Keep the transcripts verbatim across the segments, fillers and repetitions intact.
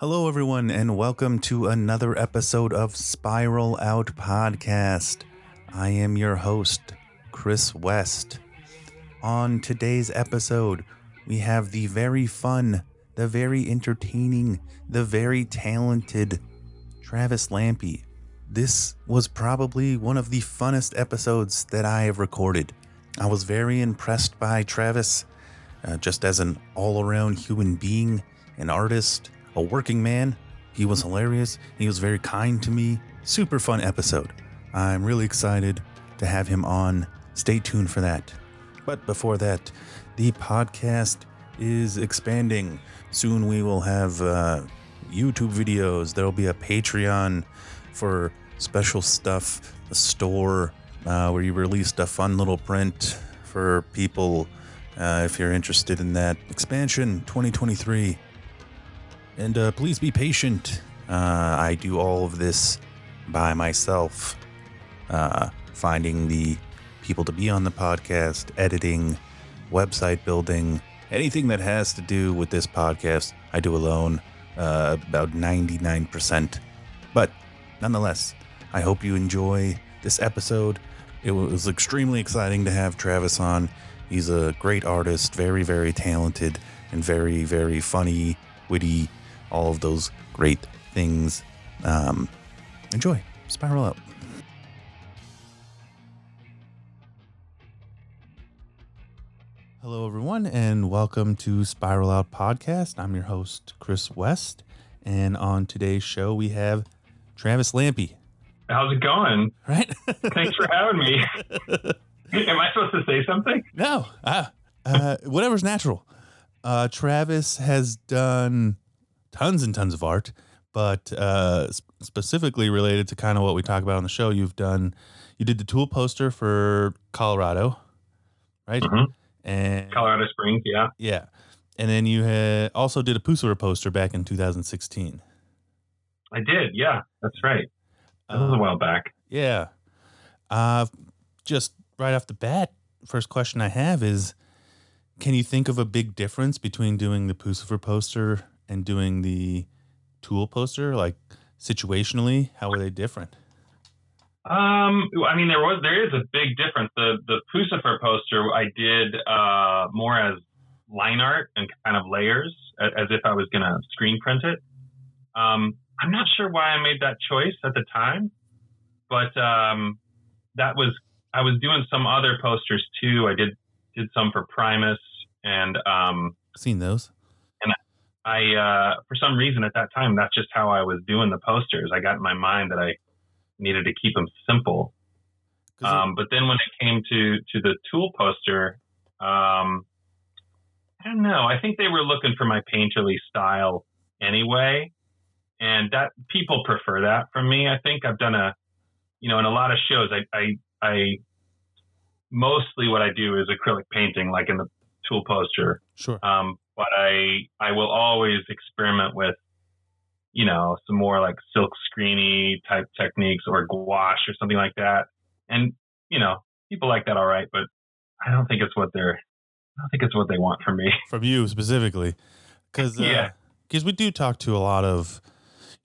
Hello, everyone, and welcome to another episode of Spiral Out Podcast. I am your host, Chris West. On today's episode, we have the very fun, the very entertaining, the very talented Travis Lampe. This was probably one of the funnest episodes that I have recorded. I was very impressed by Travis, uh, just as an all-around human being, an artist, a working man. He was hilarious. He was very kind to me. Super fun episode. I'm really excited to have him on. Stay tuned for that. But before that, the podcast is expanding. Soon we will have uh, YouTube videos. There'll be a Patreon for special stuff, a store uh, where you released a fun little print for people uh, if you're interested in that. Expansion twenty twenty-three. And uh, please be patient. Uh, I do all of this by myself. Uh, finding the people to be on the podcast, editing, website building, anything that has to do with this podcast, I do alone, uh, about ninety-nine percent. But nonetheless, I hope you enjoy this episode. It was extremely exciting to have Travis on. He's a great artist, very, very talented, and very, very funny, witty, all of those great things. Um, enjoy. Spiral Out. Hello, everyone, and welcome to Spiral Out Podcast. I'm your host, Chris West, and on today's show, we have Travis Lampe. How's it going? Right? Thanks for having me. Am I supposed to say something? No. Uh, uh, whatever's natural. Uh, Travis has done tons and tons of art, but uh, sp- specifically related to kind of what we talk about on the show, you've done, you did the Tool poster for Colorado, right? Mm-hmm. And Colorado Springs, yeah. Yeah. And then you had also did a Puscifer poster back in two thousand sixteen. I did, yeah. That's right. That um, was a while back. Yeah. Uh, just right off the bat, first question I have is, can you think of a big difference between doing the Puscifer poster and doing the Tool poster, like situationally? How are they different? Um, I mean, there was there is a big difference. The the Puscifer poster I did uh, more as line art and kind of layers, as if I was going to screen print it. Um, I'm not sure why I made that choice at the time, but um, that was I was doing some other posters too. I did did some for Primus. And um seen those, and I uh for some reason at that time, that's just how I was doing the posters. I got in my mind that I needed to keep them simple. Um it, but then when it came to to the Tool poster, um I don't know, I think they were looking for my painterly style anyway, and that people prefer that from me. I think I've done a you know in a lot of shows I I I mostly what I do is acrylic painting, like in the Tool poster. Sure. Um, but I I will always experiment with, you know, some more like silk screeny type techniques or gouache or something like that. And, you know, people like that all right, but I don't think it's what they're I don't think it's what they want from me. From you specifically. Cuz uh, yeah. Cuz we do talk to a lot of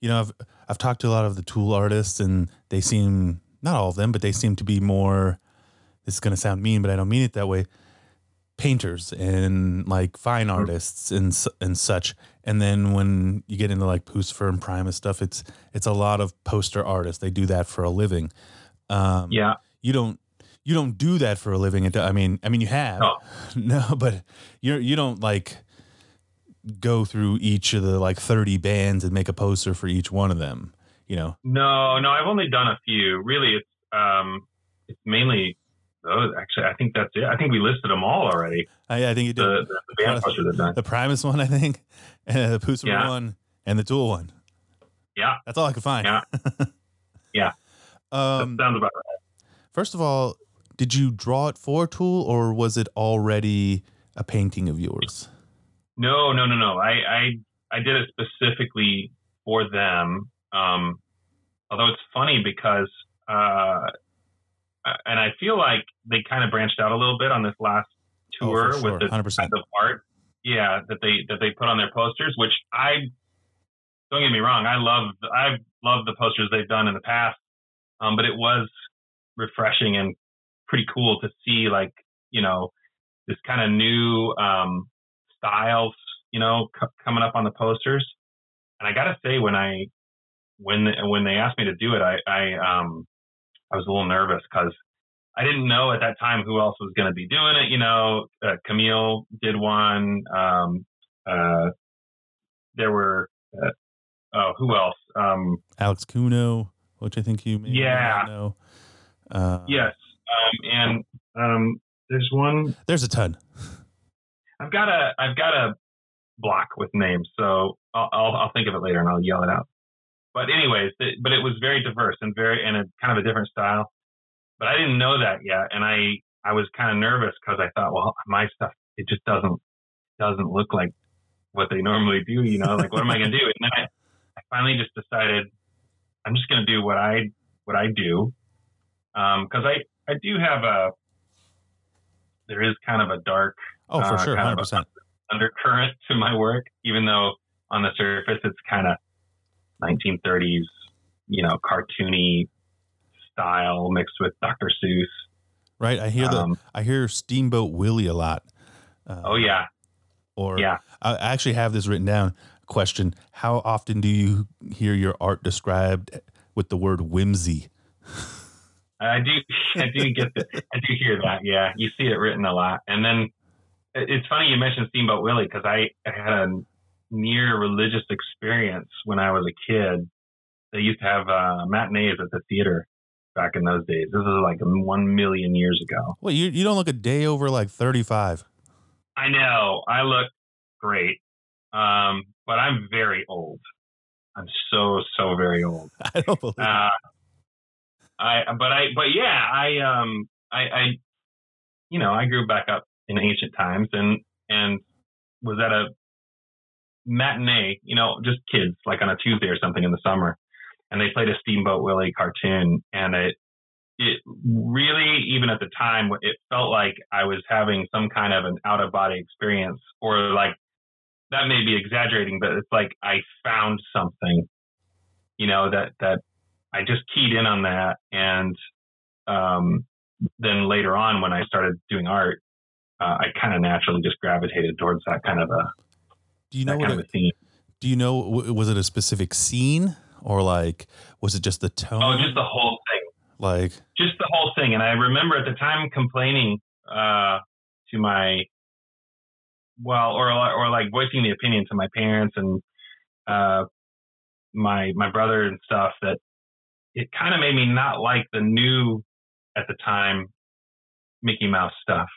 you know, I've I've talked to a lot of the Tool artists, and they seem, not all of them, but they seem to be more, this is going to sound mean, but I don't mean it that way, painters and like fine artists and and such. And then when you get into like Puscifer and Primus stuff, it's it's a lot of poster artists. They do that for a living. Um, yeah, you don't you don't do that for a living. I mean, I mean you have oh. no, but you you don't like go through each of the like thirty bands and make a poster for each one of them. You know? No, no, I've only done a few. Really, it's um, it's mainly. Oh, actually, I think that's it. I think we listed them all already. I, I think you did. The, the, the, band posters are done. The Primus one, I think, and the Puscifer yeah. one, and the Tool one. Yeah. That's all I could find. Yeah. yeah. Um, that sounds about right. First of all, did you draw it for Tool, or was it already a painting of yours? No, no, no, no. I, I, I did it specifically for them. Um, although it's funny because... Uh, And I feel like they kind of branched out a little bit on this last tour oh, sure. with this one hundred percent. Kind of art, yeah, that they that they put on their posters, which I don't get me wrong, I love I've loved the posters they've done in the past, um, but it was refreshing and pretty cool to see, like, you know, this kind of new um, styles, you know, c- coming up on the posters. And I gotta say, when I when the, when they asked me to do it, I I um I was a little nervous because I didn't know at that time who else was going to be doing it. You know, uh, Camille did one. Um, uh, there were, uh, oh, who else? Um, Alex Kuno, which I think you may yeah. know. Uh, yes. Um, and um, there's one. There's a ton. I've got a, I've got a block with names, so I'll, I'll, I'll think of it later and I'll yell it out. But anyways, it, but it was very diverse and very, and a kind of a different style. But I didn't know that yet, and I, I was kind of nervous because I thought, well, my stuff, it just doesn't doesn't look like what they normally do, you know? Like, what am I going to do? And then I, I finally just decided I'm just going to do what I what I do, because um, I, I do have a there is kind of a dark oh for uh, sure kind one hundred percent. Of a undercurrent to my work, even though on the surface it's kind of nineteen thirties, you know, cartoony style mixed with Doctor Seuss. Right. I hear um, the I hear Steamboat Willie a lot. Uh, oh yeah. Or yeah. I actually have this written down. Question: how often do you hear your art described with the word whimsy? I do. I do get that. I do hear that. Yeah, you see it written a lot. And then it's funny you mentioned Steamboat Willie, because I had a near religious experience when I was a kid. They used to have uh, matinees at the theater back in those days. This is like one million years ago. Well, you you don't look a day over like thirty-five. I know. I look great. Um, but I'm very old. I'm so, so very old. I don't believe uh, I, but I, but yeah, I, um, I, I, you know, I grew back up in ancient times and, and was at a matinee, you know, just kids, like on a Tuesday or something in the summer. And they played a Steamboat Willie cartoon, and it it really, even at the time, it felt like I was having some kind of an out of body experience, or like, that may be exaggerating, but it's like I found something, you know, that that I just keyed in on that, and um, then later on when I started doing art, uh, I kind of naturally just gravitated towards that kind of a. Do you know what? It, do you know? Was it a specific scene? Or like, was it just the tone? Oh, just the whole thing. Like, just the whole thing. And I remember at the time complaining uh, to my, well, or or like voicing the opinion to my parents and uh, my my brother and stuff, that it kind of made me not like the new at the time Mickey Mouse stuff,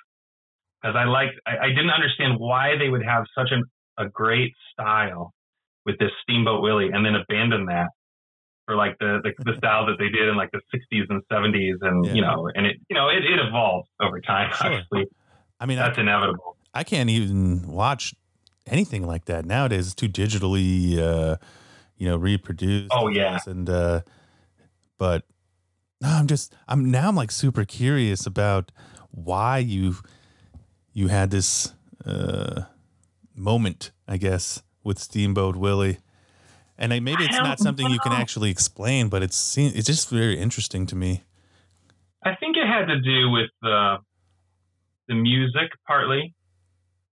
because I liked I, I didn't understand why they would have such an, a great style with this Steamboat Willie and then abandon that. Or like the, the the style that they did in like the sixties and seventies, and yeah. you know, and it you know it, it evolved over time. Sure. Obviously, I mean that's I, inevitable. I can't even watch anything like that nowadays. It's too digitally, uh, you know, reproduced. Oh yeah, and uh, but no, I'm just I'm now I'm like super curious about why you you had this uh, moment, I guess, with Steamboat Willie. And I, maybe it's I not something know. you can actually explain, but it's it's just very interesting to me. I think it had to do with the the music partly,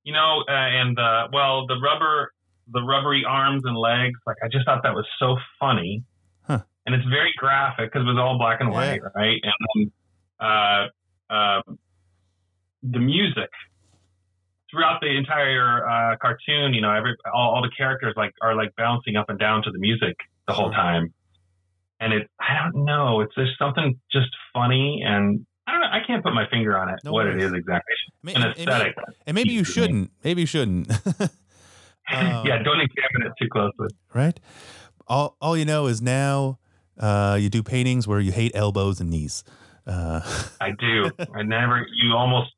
you know, uh, and the well, the rubber, the rubbery arms and legs. Like I just thought that was so funny, huh. and it's very graphic because it was all black and white, yeah. right? And uh, uh, the music. Throughout the entire uh, cartoon, you know, every all, all the characters like are like bouncing up and down to the music the whole time, and it I don't know, it's just something just funny, and I don't know, I can't put my finger on it no what worries. it is exactly. May, An aesthetic, may, and maybe you shouldn't. Maybe you shouldn't. um, yeah, don't examine it too closely. Right. All all you know is now uh, you do paintings where you hate elbows and knees. Uh. I do. I never. You almost.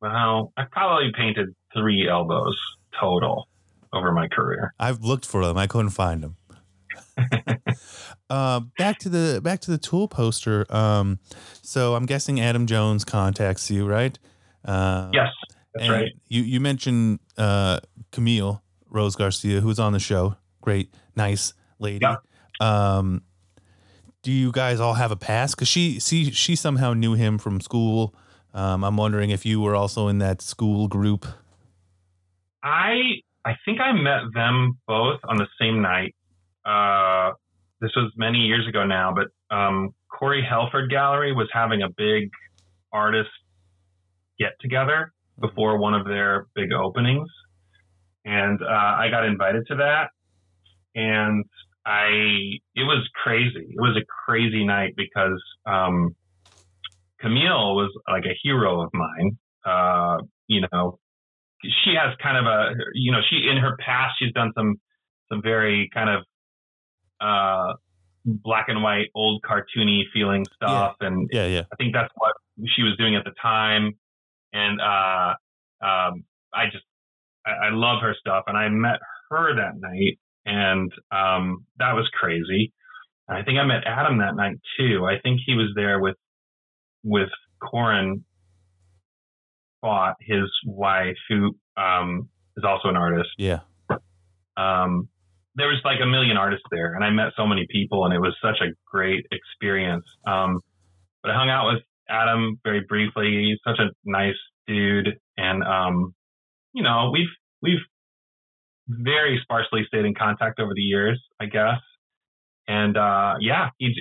Well, I probably painted three elbows total over my career. I've looked for them. I couldn't find them. uh, back to the back to the Tool poster. Um, so I'm guessing Adam Jones contacts you, right? Uh, yes, that's and right. You you mentioned uh, Camille Rose Garcia, who's on the show. Great, nice. lady. Yeah. Um, do you guys all have a pass? Because she, she, she somehow knew him from school. Um, I'm wondering if you were also in that school group. I I think I met them both on the same night. Uh, this was many years ago now, but um, Corey Helford Gallery was having a big artist get-together before one of their big openings. And uh, I got invited to that. And I it was crazy. It was a crazy night because um, Camille was like a hero of mine, uh, you know. She has kind of a, you know, she, in her past, she's done some, some very kind of, uh, black and white, old cartoony feeling stuff. Yeah. And yeah, yeah. I think that's what she was doing at the time. And, uh, um, I just, I, I love her stuff. And I met her that night and, um, that was crazy. And I think I met Adam that night too. I think he was there with, with Corin. Fought his wife, who um, is also an artist. Yeah. Um, there was like a million artists there, and I met so many people, and it was such a great experience. Um, but I hung out with Adam very briefly. He's such a nice dude, and um, you know, we've we've very sparsely stayed in contact over the years, I guess. And uh, yeah, he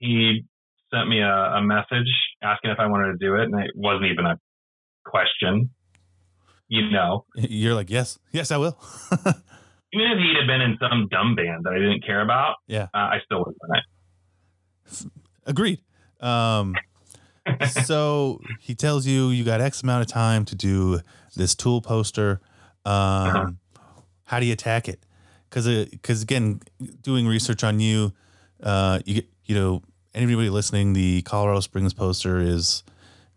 he sent me a, a message asking if I wanted to do it, and it wasn't even a question, you know. You're like, yes, yes, I will. Even if he'd have been in some dumb band that I didn't care about, yeah, uh, I still would have done it. Agreed. Um, so he tells you you got X amount of time to do this Tool poster. Um, uh-huh. How do you attack it? Because because uh, again, doing research on you, uh, you you know, anybody listening, the Colorado Springs poster is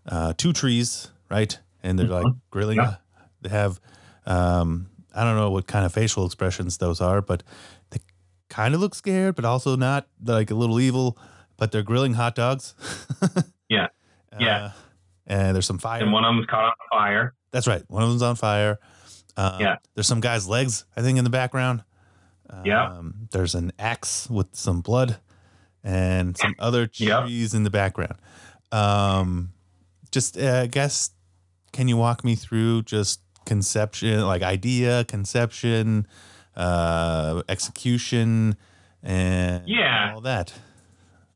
uh, two trees. Right. And they're like grilling. Yeah. They have, um, I don't know what kind of facial expressions those are, but they kind of look scared, but also not. They're like a little evil, but they're grilling hot dogs. Yeah. Yeah. Uh, and there's some fire. And one of them's caught on fire. That's right. One of them's on fire. Um, yeah. There's some guy's legs, I think, in the background. Um, yeah. There's an axe with some blood and some other trees yeah. in the background. Um, just, uh, I guess, can you walk me through just conception, like idea, conception, uh, execution, and yeah. all that?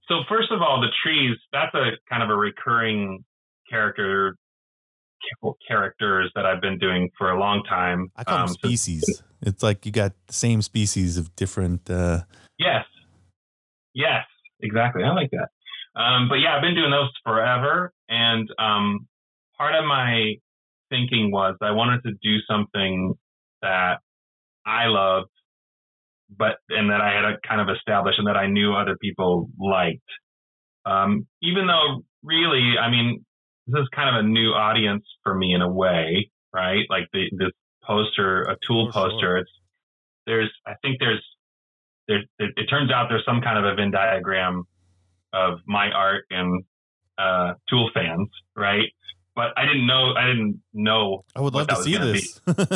So first of all, the trees, that's a kind of a recurring character, characters that I've been doing for a long time. I call um, them species. So, it's like you got the same species of different. Uh, yes. Yes, exactly. I like that. Um, but yeah, I've been doing those forever. And, um, part of my thinking was I wanted to do something that I loved, but and that I had a kind of established and that I knew other people liked. Um, even though really, I mean, this is kind of a new audience for me in a way, right? Like the, this poster, a Tool oh, poster. Sure. It's there's, I think there's, there. It, it turns out there's some kind of a Venn diagram of my art and uh, Tool fans, right? But I didn't know. I didn't know. I would love to see this. Well,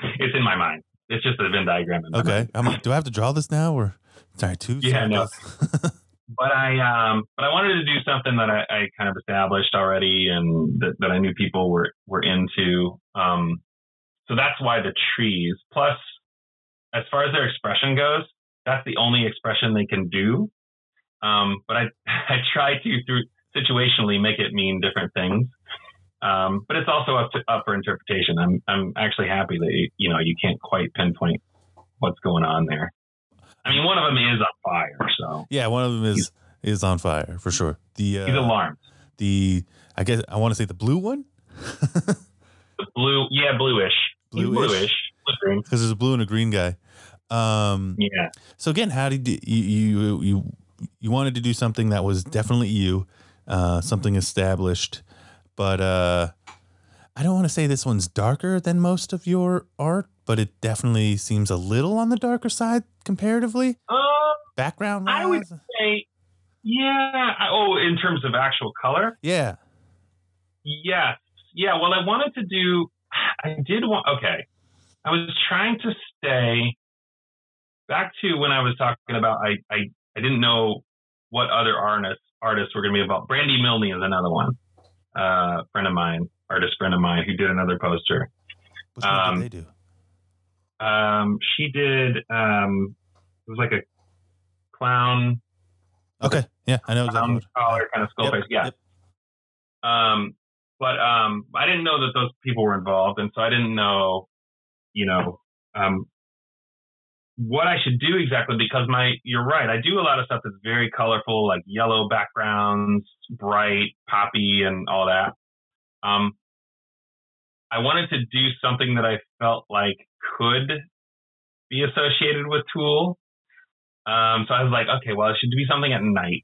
it's in my mind. It's just a Venn diagram. In my okay. Mind. I'm like, do I have to draw this now or? Sorry, two. Yeah, no. But I, um, but I wanted to do something that I, I kind of established already, and that, that I knew people were were into. Um, so that's why the trees. Plus, as far as their expression goes, that's the only expression they can do. Um, but I, I try to through. situationally make it mean different things. Um, but it's also up to up for interpretation. I'm, I'm actually happy that, you, you know, you can't quite pinpoint what's going on there. I mean, one of them is on fire. So yeah, one of them is, is on fire for sure. The, uh, he's alarmed. The, I guess I want to say the blue one. The blue. Yeah. Bluish. Bluish. Bluish. Blue, 'cause there's a blue and a green guy. Um, yeah. So again, how did you, you, you, you wanted to do something that was definitely you. Uh, something established, but uh, I don't want to say this one's darker than most of your art, but it definitely seems a little on the darker side comparatively. Uh, Background, I would say, yeah. Oh, in terms of actual color, yeah, yes, yeah. Well, I wanted to do. I did want. Okay, I was trying to stay back to when I was talking about, I, I, I didn't know what other artists artists were going to be involved. Brandy Milne is another one, uh, friend of mine, artist friend of mine, who did another poster. What um, did they do? Um, she did. Um, it was like a clown. Okay. Yeah, I know. Clown exactly. Collar kind of skull yep, face. Yeah. Yep. Um, but um, I didn't know that those people were involved, and so I didn't know, you know, um, what I should do exactly, because my, you're right, I do a lot of stuff that's very colorful, like yellow backgrounds, bright, poppy, and all that. Um, I wanted to do something that I felt like could be associated with Tool. Um, so I was like, okay, well, it should be something at night,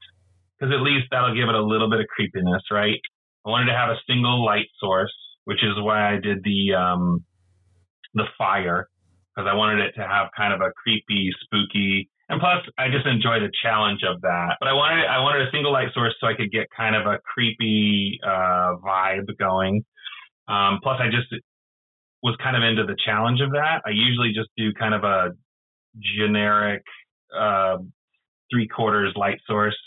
because at least that'll give it a little bit of creepiness, right? I wanted to have a single light source, which is why I did the um, the fire, because I wanted it to have kind of a creepy, spooky, and plus I just enjoy the challenge of that. But I wanted I wanted a single light source so I could get kind of a creepy uh, vibe going. Um, plus, I just was kind of into the challenge of that. I usually just do kind of a generic uh, three quarters light source.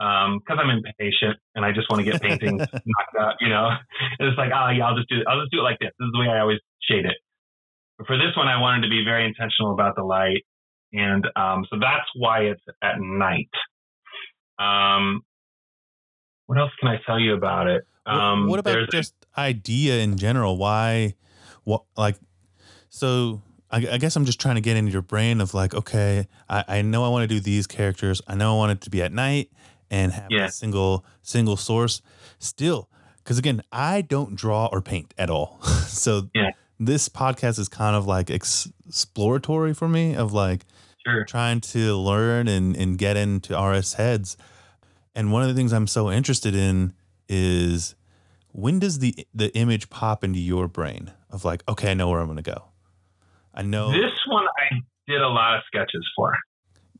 Um, cause I'm impatient and I just want to get paintings knocked out, you know, and it's like, oh yeah, I'll just do it. I'll just do it like this. This is the way I always shade it. But for this one, I wanted to be very intentional about the light. And, um, so that's why it's at night. Um, what else can I tell you about it? Um, what, what about just idea in general? Why, what, like, so I, I guess I'm just trying to get into your brain of like, okay, I, I know I want to do these characters. I know I want it to be at night and have yeah. a single single source still. Because, again, I don't draw or paint at all. so yeah. This podcast is kind of like ex- exploratory for me of like sure. trying to learn and, and get into artists' heads. And one of the things I'm so interested in is when does the the image pop into your brain of like, okay, I know where I'm going to go. I know. This one I did a lot of sketches for.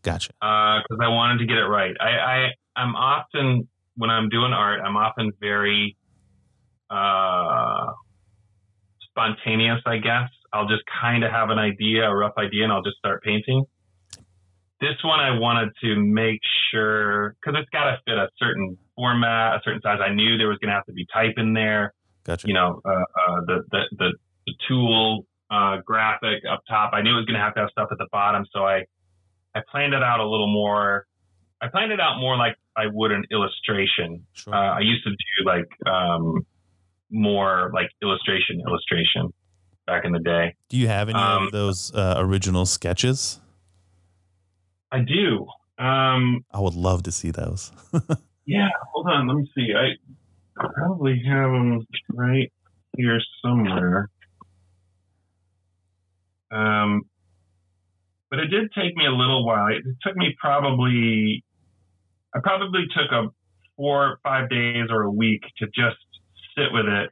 Gotcha. Because uh, I wanted to get it right. I, I, I'm often, when I'm doing art, I'm often very uh, spontaneous, I guess. I'll just kind of have an idea, a rough idea, and I'll just start painting. This one I wanted to make sure, because it's got to fit a certain format, a certain size. I knew there was going to have to be type in there. Gotcha. You know, uh, uh, the, the, the, the Tool uh, graphic up top. I knew it was going to have to have stuff at the bottom, so I I planned it out a little more. I planned it out more like I would an illustration. Sure. Uh, I used to do like um, more like illustration, illustration back in the day. Do you have any um, of those uh, original sketches? I do. Um, I would love to see those. yeah. Hold on. Let me see. I probably have them right here somewhere. Um, But it did take me a little while. It took me probably, I probably took a four or five days or a week to just sit with it,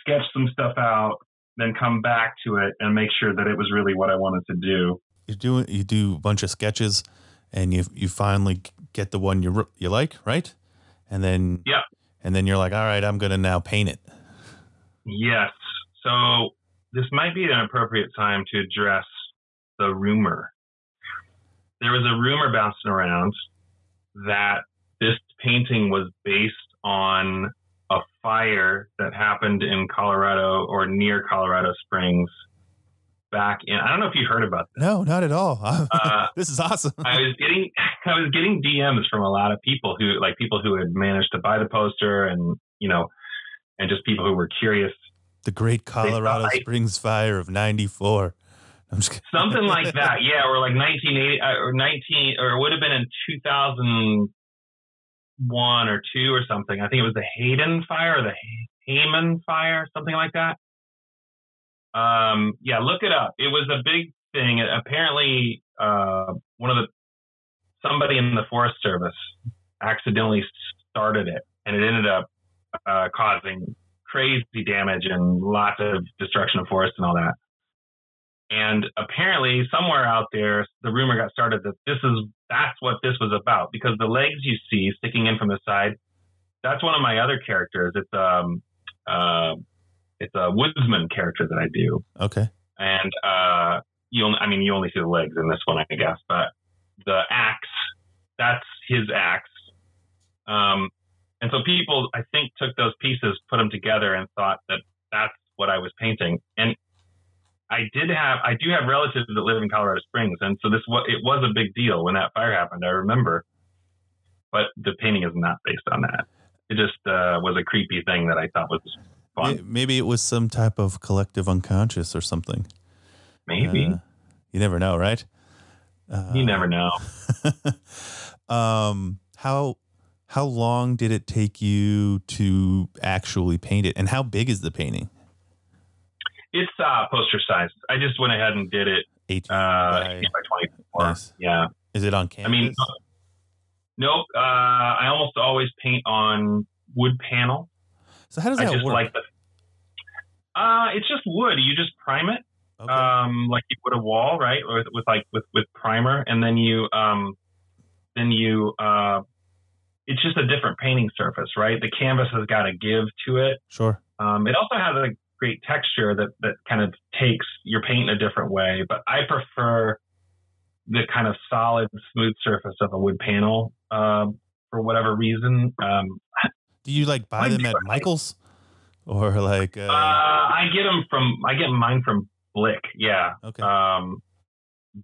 sketch some stuff out, then come back to it and make sure that it was really what I wanted to do. You do you do a bunch of sketches, and you you finally get the one you you like, right? And then yeah, and then you're like, all right, I'm gonna now paint it. Yes. So this might be an appropriate time to address the rumor. There was a rumor bouncing around that this painting was based on a fire that happened in Colorado or near Colorado Springs back in, I don't know if you heard about this. No, not at all. Uh, this is awesome. I was getting, I was getting D Ms from a lot of people who like people who had managed to buy the poster and, you know, and just people who were curious. The great Colorado Springs fire of ninety-four. Something like that, yeah, or like nineteen eighty, or nineteen, or it would have been in two thousand one or two or something. I think it was the Hayden Fire or the Hayman Fire, something like that. Um, yeah, look it up. It was a big thing. Apparently, uh, one of the somebody in the Forest Service accidentally started it, and it ended up uh, causing crazy damage and lots of destruction of forests and all that. And apparently somewhere out there, the rumor got started that this is, that's what this was about, because the legs you see sticking in from the side, that's one of my other characters. It's, um, uh, it's a woodsman character that I do. Okay. And, uh, you'll, I mean, you only see the legs in this one, I guess, but the axe, that's his axe. Um, and so people, I think, took those pieces, put them together, and thought that that's what I was painting. And I did have, I do have relatives that live in Colorado Springs. And so this was, it was a big deal when that fire happened, I remember, but the painting is not based on that. It just uh, was a creepy thing that I thought was fun. Maybe it was some type of collective unconscious or something. Maybe. Uh, you never know, right? Uh, you never know. um, how, how long did it take you to actually paint it? And how big is the painting? It's uh, poster size. I just went ahead and did it. Eight uh, by, by twenty-four. Nice. Yeah. Is it on canvas? I mean, nope. Uh, I almost always paint on wood panel. So how does that I just work? Like the, uh, it's just wood. You just prime it, okay. um, like you would a wall, right? With, with like with, with primer, and then you, um, then you. Uh, it's just a different painting surface, right? The canvas has got to give to it. Sure. Um, it also has a great texture that that kind of takes your paint in a different way, but I prefer the kind of solid, smooth surface of a wood panel. Um, for whatever reason, um, do you like buy them at Michael's or like? Uh... Uh, I get them from I get mine from Blick. Yeah. Okay. Um,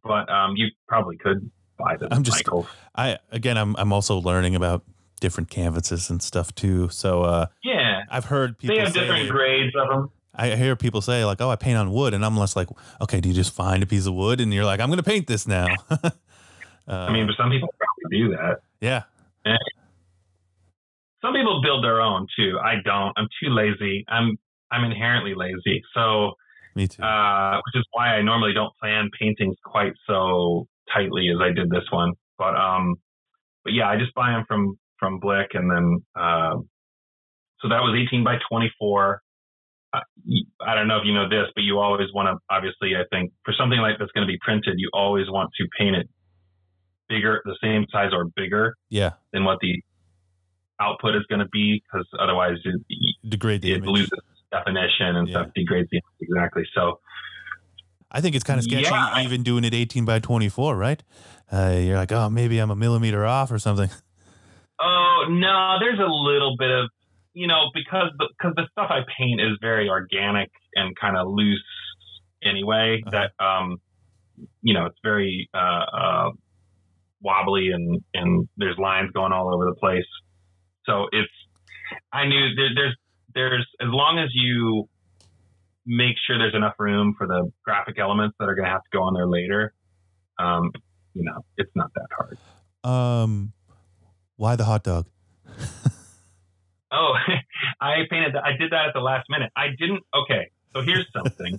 but um, you probably could buy them. I'm just at Michael's. I again, I'm I'm also learning about different canvases and stuff too. So uh, yeah, I've heard people they have say different grades of them. I hear people say like, "Oh, I paint on wood," and I'm less like, "Okay, do you just find a piece of wood and you're like, I'm going to paint this now?" uh, I mean, but some people probably do that. Yeah. And some people build their own too. I don't. I'm too lazy. I'm I'm inherently lazy. So me too. Uh, which is why I normally don't plan paintings quite so tightly as I did this one. But um, but yeah, I just buy them from from Blick, and then uh, so that was eighteen by twenty-four. Uh, I don't know if you know this, but you always want to. Obviously, I think for something like that's going to be printed, you always want to paint it bigger, the same size or bigger, yeah, than what the output is going to be, because otherwise it degrades the image. It loses definition and yeah. stuff, degrades the image. Exactly. So I think it's kind of sketchy, yeah, I, even doing it eighteen by twenty-four, right? Uh, you're like, oh, maybe I'm a millimeter off or something. Oh no, there's a little bit of, you know, because the, cause the stuff I paint is very organic and kind of loose anyway, uh-huh. that, um, you know, it's very, uh, uh, wobbly and, and there's lines going all over the place. So it's, I knew there, there's, there's, as long as you make sure there's enough room for the graphic elements that are going to have to go on there later. Um, you know, it's not that hard. Um, why the hot dog? Oh, I painted that. I did that at the last minute. I didn't. Okay. So here's something.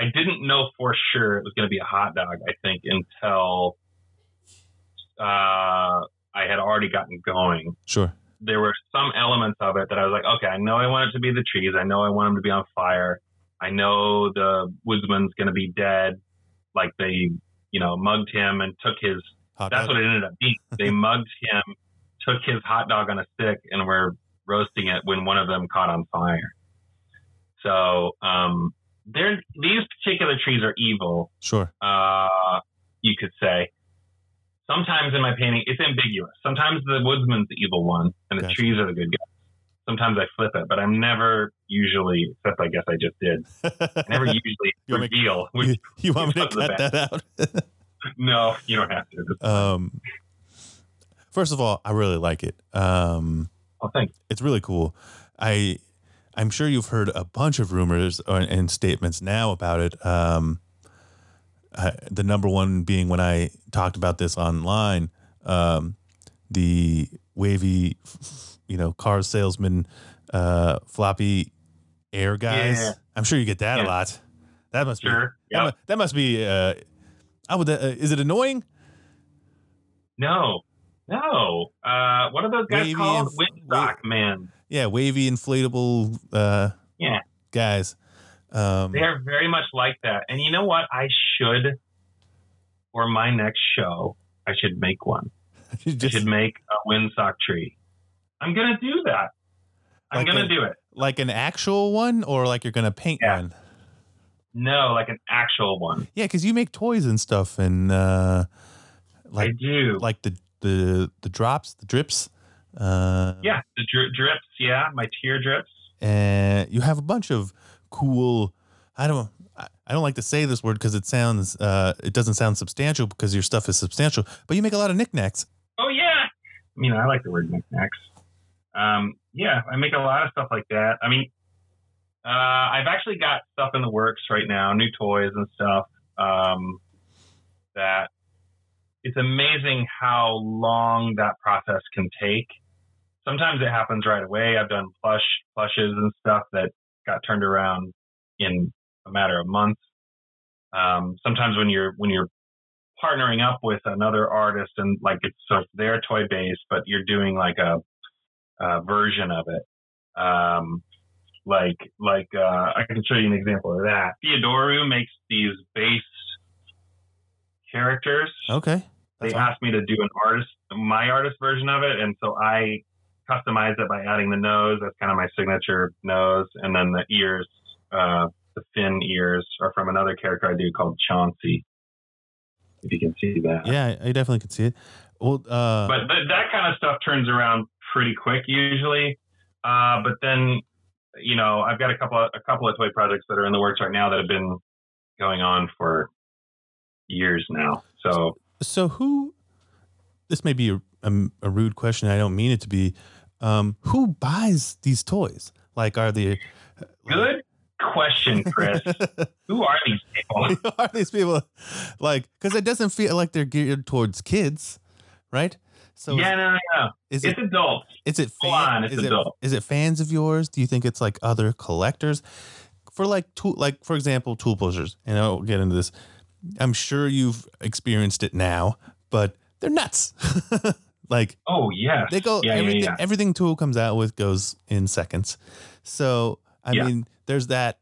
I didn't know for sure it was going to be a hot dog, I think, until uh, I had already gotten going. Sure. There were some elements of it that I was like, okay, I know I want it to be the trees. I know I want them to be on fire. I know the woodsman's going to be dead. Like they, you know, mugged him and took his, hot that's dog. What it ended up being. They mugged him, took his hot dog on a stick, and were roasting it when one of them caught on fire. So um, they're, these particular trees are evil. Sure. Uh, you could say. Sometimes in my painting, it's ambiguous. Sometimes the woodsman's the evil one and the gotcha. Trees are the good guys. Sometimes I flip it, but I'm never usually, except I guess I just did, I never usually reveal. You, which, you want me to cut that out? No, you don't have to. Um, first of all, I really like it. Um, oh, thanks. It's really cool. I, I'm sure you've heard a bunch of rumors or, and statements now about it. Um, Uh, the number one being when I talked about this online, um, the wavy, you know, car salesman, uh, floppy air guys. Yeah. I'm sure you get that yeah. a lot. That must sure. be, yep. that, that must be, uh, I would, uh, is it annoying? No, no. Uh, what are those guys wavy called? Inf- Windsock, wa- man. Yeah. Wavy inflatable, uh, yeah. guys. Um, they are very much like that. And you know what? I should, for my next show, I should make one. Just, I should make a windsock tree. I'm going to do that. I'm like going to do it. Like an actual one, or like you're going to paint yeah. one? No, like an actual one. Yeah, because you make toys and stuff, and uh, like I do, like the the the drops, the drips. Uh, yeah, the dri drips. Yeah, my tear drips. And you have a bunch of cool. I don't. I don't like to say this word because it sounds. Uh, it doesn't sound substantial because your stuff is substantial. But you make a lot of knickknacks. Oh yeah. I mean, I like the word knickknacks. Um, yeah, I make a lot of stuff like that. I mean. Uh, I've actually got stuff in the works right now, new toys and stuff. Um, that it's amazing how long that process can take. Sometimes it happens right away. I've done plush plushes and stuff that got turned around in a matter of months. Um, sometimes when you're when you're partnering up with another artist and like it's sort of their toy base, but you're doing like a, a version of it. Um, Like, like, uh, I can show you an example of that. Theodoru makes these base characters. Okay. That's they awesome. Asked me to do an artist, my artist version of it. And so I customized it by adding the nose. That's kind of my signature nose. And then the ears, uh, the fin ears are from another character I do called Chauncey. If you can see that. Yeah, I definitely can see it. Well, uh, but, but that kind of stuff turns around pretty quick usually. Uh, but then, you know, I've got a couple of, a couple of toy projects that are in the works right now that have been going on for years now. So, so who? This may be a, a, a rude question. I don't mean it to be. Um, who buys these toys? Like, are they? Good question, Chris. Who are these people? Who are these people? Like, because it doesn't feel like they're geared towards kids, right? So yeah, no, no, is it's it, adults. Is it fan, it's is adult. It, is it fans of yours? Do you think it's like other collectors, for like tool, like for example, tool pushers? And I'll get into this. I'm sure you've experienced it now, but they're nuts. Like oh yeah, they go yeah, everything. Yeah, yeah. Everything Tool comes out with goes in seconds. So I yeah. mean, there's that.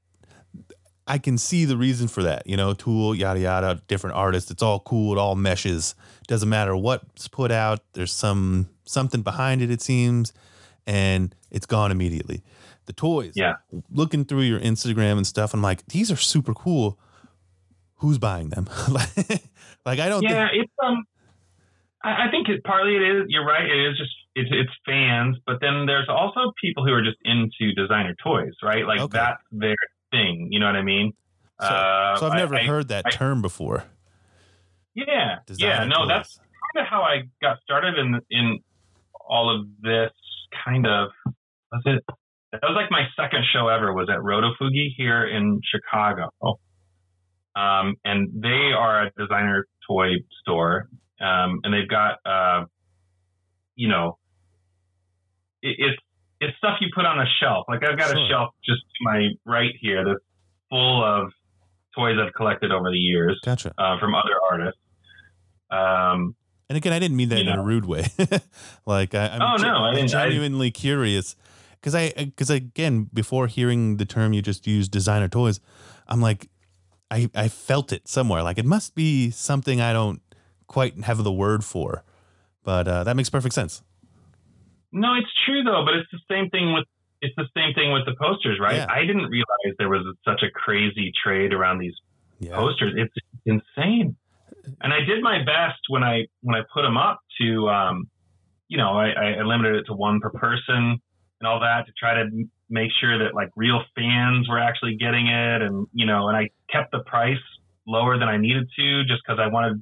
I can see the reason for that. You know, Tool, yada, yada, different artists. It's all cool. It all meshes. Doesn't matter what's put out. There's some something behind it, it seems, and it's gone immediately. The toys. Yeah. Looking through your Instagram and stuff, I'm like, these are super cool. Who's buying them? like, like, I don't yeah, think. It's, um, I, I think it, partly it is. You're right. It is just, it's, it's fans. But then there's also people who are just into designer toys, right? Like okay. that's their thing, you know what I mean? So, uh, so I've never I, heard that I, term before. Yeah, Design yeah, no, toys. That's kind of how I got started in in all of this. Kind of was it? That was like my second show ever. Was at Rotofugi here in Chicago, um, and they are a designer toy store, um, and they've got, uh, you know, it, it's. It's stuff you put on a shelf. Like I've got sure. a shelf just to my right here that's full of toys I've collected over the years gotcha. uh, from other artists. Um, and again, I didn't mean that in know. a rude way. Like I, I'm, oh, no, I mean, genuinely I, curious because I because again, before hearing the term you just used, designer toys, I'm like, I I felt it somewhere. Like it must be something I don't quite have the word for, but uh, that makes perfect sense. No, it's true though, but it's the same thing with it's the same thing with the posters, right? Yeah. I didn't realize there was such a crazy trade around these yeah. posters. It's insane, and I did my best when I when I put them up to, um, you know, I, I limited it to one per person and all that to try to make sure that like real fans were actually getting it, and you know, and I kept the price lower than I needed to just because I wanted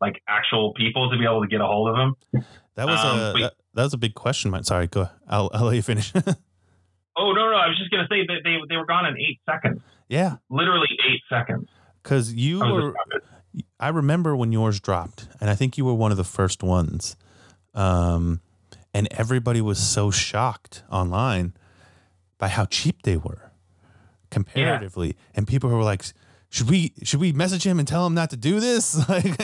like actual people to be able to get a hold of them. That was um, a. But, that That was a big question, man. Sorry, go. I'll I'll let you finish. Oh no, no, I was just gonna say that they they were gone in eight seconds. Yeah, literally eight seconds. Because you were, I remember when yours dropped, and I think you were one of the first ones. Um, and everybody was so shocked online by how cheap they were comparatively, yeah. and people who were like, "Should we should we message him and tell him not to do this?" Like,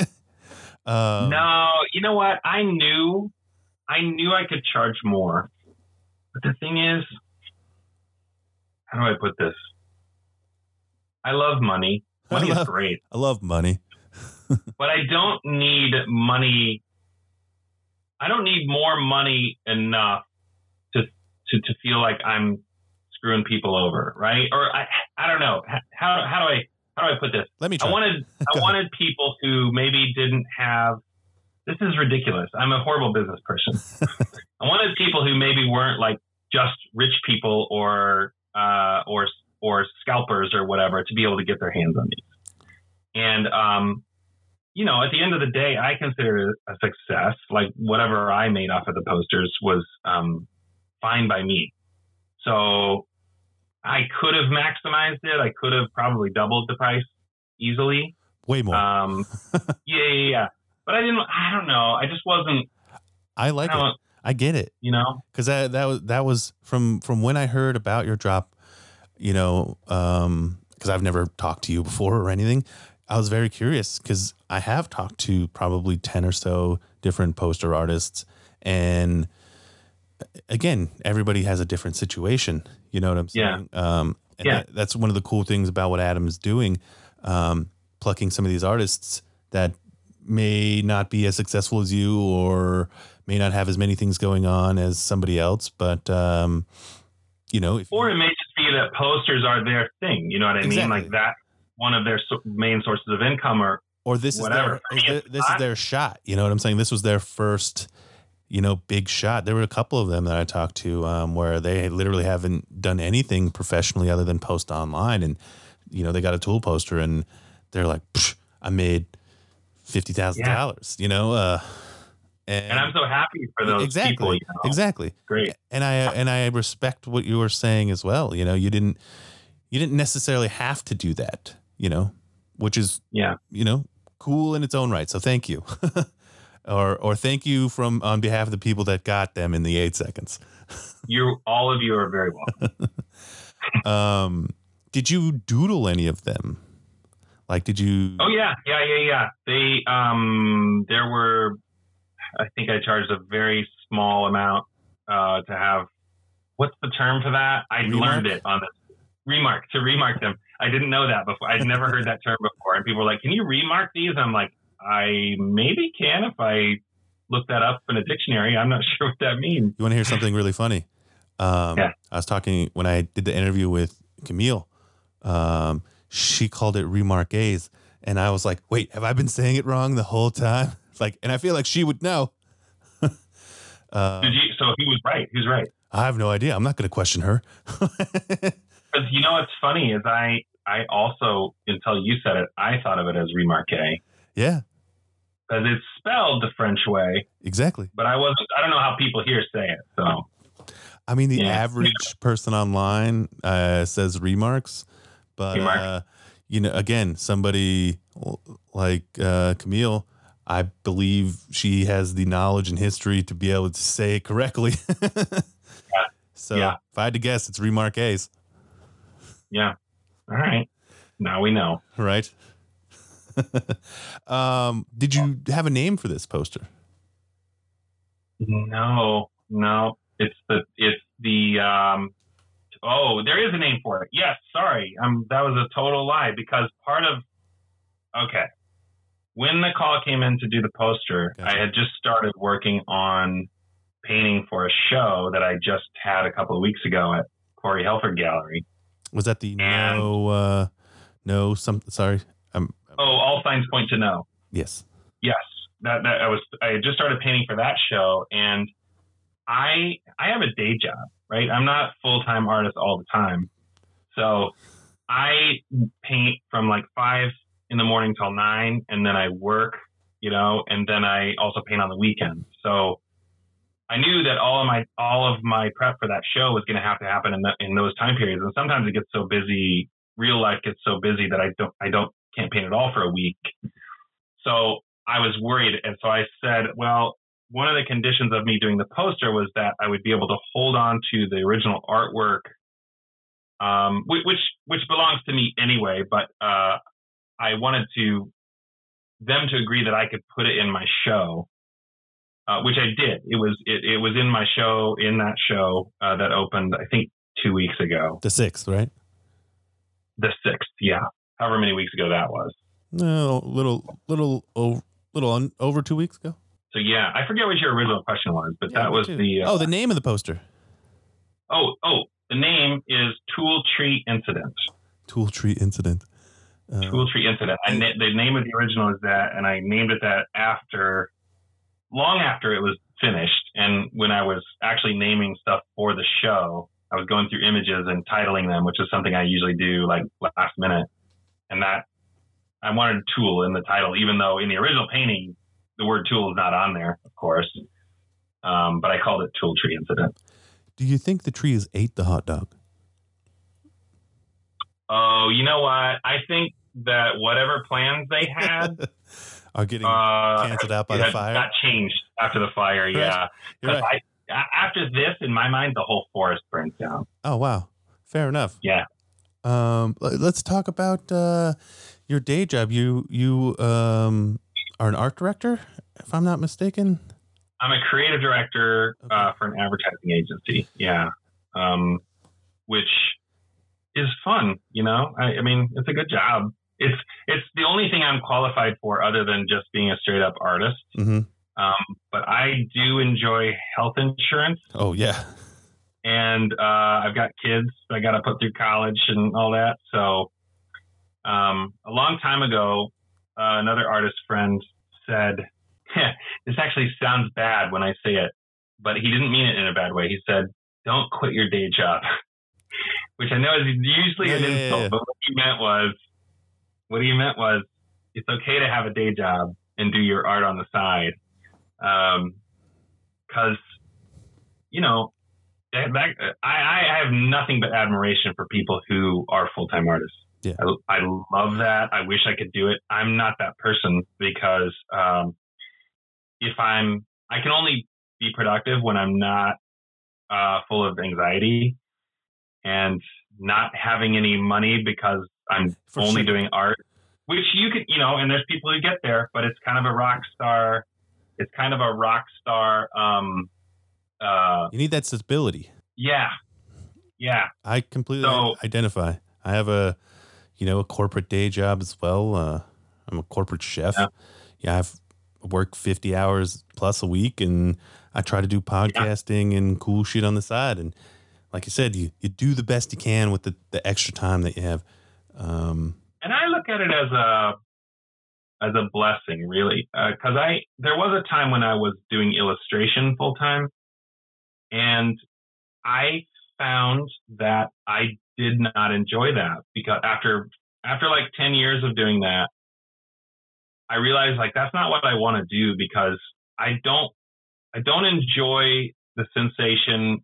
um, no, you know what? I knew. I knew I could charge more, but the thing is, how do I put this? I love money. Money love, is great. I love money. But I don't need money. I don't need more money enough to, to, to feel like I'm screwing people over. Right. Or I, I don't know. How, how do I, how do I put this? Let me try. I wanted I wanted people who maybe didn't have, this is ridiculous, I'm a horrible business person. I wanted people who maybe weren't like just rich people or uh, or or scalpers or whatever to be able to get their hands on these. And, um, you know, at the end of the day, I consider it a success. Like whatever I made off of the posters was um, fine by me. So I could have maximized it. I could have probably doubled the price easily. Way more. Um, yeah, yeah, yeah. But I didn't, I don't know. I just wasn't. I like I it. I get it. You know? Because that, that was, that was from, from when I heard about your drop, you know, um, because I've never talked to you before or anything. I was very curious because I have talked to probably ten or so different poster artists. And again, everybody has a different situation. You know what I'm saying? Yeah. Um, and yeah. That, that's one of the cool things about what Adam is doing, um, plucking some of these artists that may not be as successful as you or may not have as many things going on as somebody else. But, um, you know. If or it may just be that posters are their thing. You know what I exactly. mean? Like that. One of their so- main sources of income or or this whatever. Is their, this is their shot. You know what I'm saying? This was their first, you know, big shot. There were a couple of them that I talked to um, where they literally haven't done anything professionally other than post online. And, you know, they got a Tool poster and they're like, I made fifty thousand dollars, yeah. you know? Uh, and, and I'm so happy for those exactly, people. You know? Exactly. Great. And I, and I respect what you were saying as well. You know, you didn't, you didn't necessarily have to do that. You know, which is, yeah, you know, cool in its own right. So thank you. or or thank you from on behalf of the people that got them in the eight seconds. you all of you are very welcome. um, did you doodle any of them? Like, did you? Oh, yeah. Yeah, yeah, yeah. They um, there were, I think I charged a very small amount uh, to have. What's the term for that? I remark? learned it on this remark to remark them. I didn't know that before. I'd never heard that term before. And people were like, can you remark these? I'm like, I maybe can if I look that up in a dictionary. I'm not sure what that means. You want to hear something really funny? Um, yeah. I was talking when I did the interview with Camille. Um, she called it remarques. And I was like, wait, have I been saying it wrong the whole time? Like, and I feel like she would know. uh, did you, so he was right. He was right. I have no idea. I'm not going to question her. Because you know what's funny is I I also, until you said it, I thought of it as remarque. Yeah. Because it's spelled the French way. Exactly. But I wasn't, I don't know how people here say it. So, I mean, the yeah. average yeah. person online uh, says remarks. But, Remark. uh, you know, again, somebody like uh, Camille, I believe she has the knowledge and history to be able to say it correctly. yeah. So yeah. if I had to guess, it's remarques. Yeah. All right. Now we know. Right. um, did you have a name for this poster? No, no. It's the, it's the, um, oh, there is a name for it. Yes. Sorry. Um, that was a total lie because part of, okay. When the call came in to do the poster, gotcha. I had just started working on painting for a show that I just had a couple of weeks ago at Corey Helford Gallery. Was that the and, no, uh, no, some, sorry. I'm, I'm, oh, all signs point to no. Yes. Yes. That, that I was, I just started painting for that show and I, I have a day job, right? I'm not full-time artist all the time. So I paint from like five in the morning till nine and then I work, you know, and then I also paint on the weekends. So I knew that all of my all of my prep for that show was going to have to happen in the, in those time periods, and sometimes it gets so busy, real life gets so busy that I don't I don't can't paint at all for a week. So I was worried, and so I said, well, one of the conditions of me doing the poster was that I would be able to hold on to the original artwork, um, which which belongs to me anyway, but uh, I wanted to them to agree that I could put it in my show. Uh, which I did. It was it, it was in my show, in that show uh, that opened, I think, two weeks ago. The sixth, right? The sixth, yeah. However many weeks ago that was. No, little, little, oh, little on, over two weeks ago. So, yeah, I forget what your original question was, but yeah, that was too. the... Uh, oh, the name of the poster. Oh, oh, the name is Tool Tree Incident. Tool Tree Incident. Uh, School Tree Incident. I na- the name of the original is that, and I named it that after, long after it was finished. And when I was actually naming stuff for the show, I was going through images and titling them, which is something I usually do like last minute. And that, I wanted Tool in the title, even though in the original painting, the word Tool is not on there, of course. Um, but I called it Tool Tree Incident. Do you think the trees ate the hot dog? Oh, you know what? I think that whatever plans they had are getting uh, canceled out by the fire. Got changed after the fire, right. yeah. Right. I, after this, in my mind, the whole forest burns down. Oh, wow. Fair enough. Yeah. Um, let's talk about uh, your day job. You you um, are an art director, if I'm not mistaken. I'm a creative director okay. uh, for an advertising agency. Yeah, um, which is fun. You know, I, I mean, it's a good job. It's it's the only thing I'm qualified for, other than just being a straight up artist. Mm-hmm. Um, but I do enjoy health insurance. Oh yeah. And uh, I've got kids that I got to put through college and all that. So um, a long time ago, uh, another artist friend said, this actually sounds bad when I say it, but he didn't mean it in a bad way. He said, don't quit your day job, which I know is usually yeah, an insult, yeah, yeah. but what he meant was, what he meant was, it's okay to have a day job and do your art on the side. Um, 'cause, you know, That, that, I, I have nothing but admiration for people who are full-time artists. Yeah. I, I love that. I wish I could do it. I'm not that person because um, if I'm, I can only be productive when I'm not uh, full of anxiety and not having any money because I'm for only sure. doing art, which you could, you know, and there's people who get there, but it's kind of a rock star. It's kind of a rock star. Um, Uh, you need that stability. Yeah. Yeah. I completely so, identify. I have a, you know, a corporate day job as well. Uh, I'm a corporate chef. Yeah. yeah. I've worked fifty hours plus a week and I try to do podcasting yeah. and cool shit on the side. And like I said, you, you do the best you can with the, the extra time that you have. Um, and I look at it as a, as a blessing really. Uh, 'cause I, there was a time when I was doing illustration full time. And I found that I did not enjoy that because after, after like ten years of doing that, I realized like, that's not what I want to do because I don't, I don't enjoy the sensation.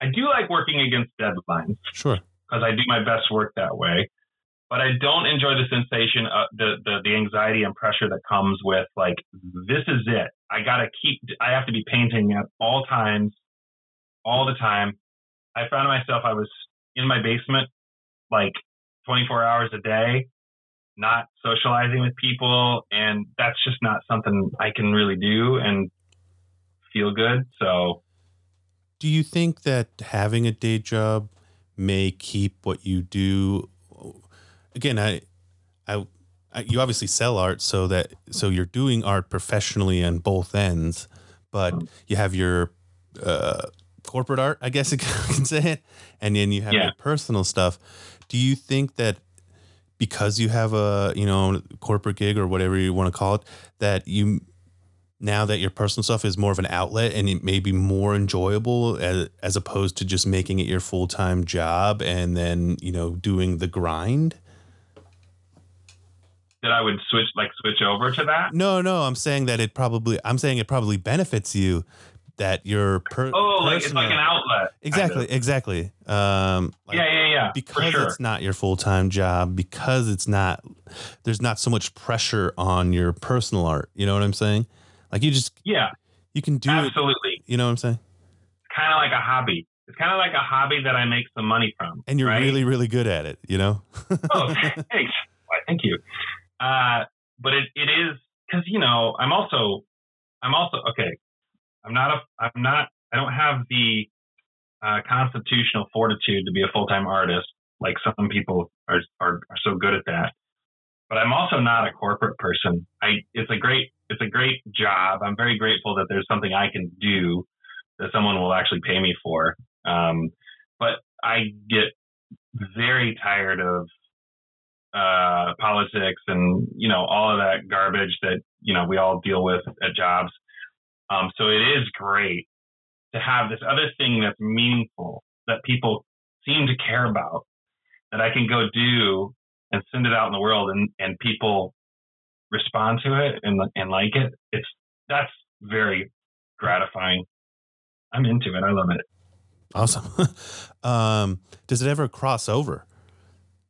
I do like working against deadlines. Sure. Because I do my best work that way, but I don't enjoy the sensation of the, the, the anxiety and pressure that comes with like, this is it. I got to keep, I have to be painting at all times. All the time. I found myself, I was in my basement, like twenty-four hours a day, not socializing with people. And that's just not something I can really do and feel good. So do you think that having a day job may keep what you do? Again, I, I, I you obviously sell art so that, so you're doing art professionally on both ends, but you have your, uh, corporate art, I guess I can say it. And then you have yeah. your personal stuff. Do you think that because you have a, you know, corporate gig or whatever you want to call it, that you, now that your personal stuff is more of an outlet and it may be more enjoyable as, as opposed to just making it your full-time job and then, you know, doing the grind? That I would switch, like switch over to that? No, no. I'm saying that it probably, I'm saying it probably benefits you that your per- oh, personal, like it's like an outlet. Exactly, exactly. Um, like yeah, yeah, yeah. Because sure. it's not your full time job. Because it's not, there's not so much pressure on your personal art. You know what I'm saying? Like you just yeah, you can do absolutely. It, you know what I'm saying? It's kind of like a hobby. It's kind of like a hobby that I make some money from, and you're right? really, really good at it. You know? oh, thanks. Why, thank you. Uh, but it it is because you know I'm also I'm also okay. I'm not, a, I'm not, I don't have the uh, constitutional fortitude to be a full-time artist. Like some people are, are, are so good at that, but I'm also not a corporate person. I, it's a great, it's a great job. I'm very grateful that there's something I can do that someone will actually pay me for. Um, but I get very tired of uh, politics and, you know, all of that garbage that, you know, we all deal with at jobs. Um, so it is great to have this other thing that's meaningful that people seem to care about that I can go do and send it out in the world, and, and people respond to it and and like it. It's that's very gratifying. I'm into it. I love it. Awesome. um, does it ever cross over?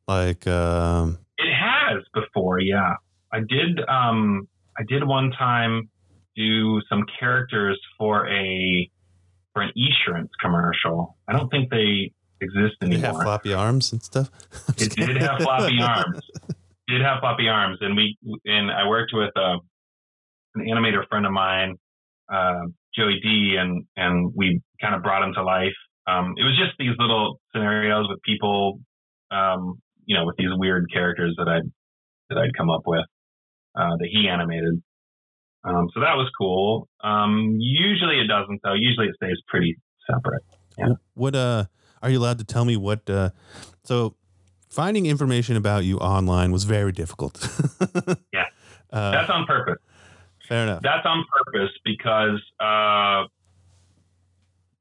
Like um... it has before, yeah. I did. Um, I did one time do some characters for a for an insurance commercial. I don't think they exist anymore. Did it have floppy arms and stuff? It did have floppy arms. Did have floppy arms, and we and I worked with uh, an animator friend of mine, uh, Joey D, and and we kind of brought him to life. Um, it was just these little scenarios with people, um, you know, with these weird characters that I that I'd come up with uh, that he animated. Um, so that was cool. Um, usually it doesn't, though. Usually it stays pretty separate. Yeah. What uh, are you allowed to tell me what? Uh, so. Finding information about you online was very difficult. yeah. Uh, That's on purpose. Fair enough. That's on purpose because uh,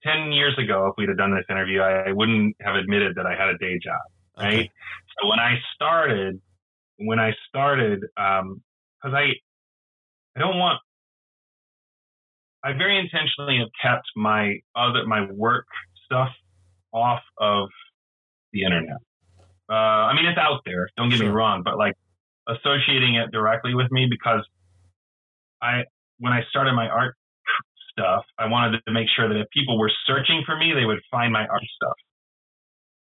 ten years ago, if we'd have done this interview, I, I wouldn't have admitted that I had a day job. Right. Okay. So when I started, when I started, um, cause I, I don't want, I very intentionally have kept my other, my work stuff off of the internet. Uh, I mean, it's out there. Don't get me wrong, but like associating it directly with me, because I, when I started my art stuff, I wanted to make sure that if people were searching for me, they would find my art stuff.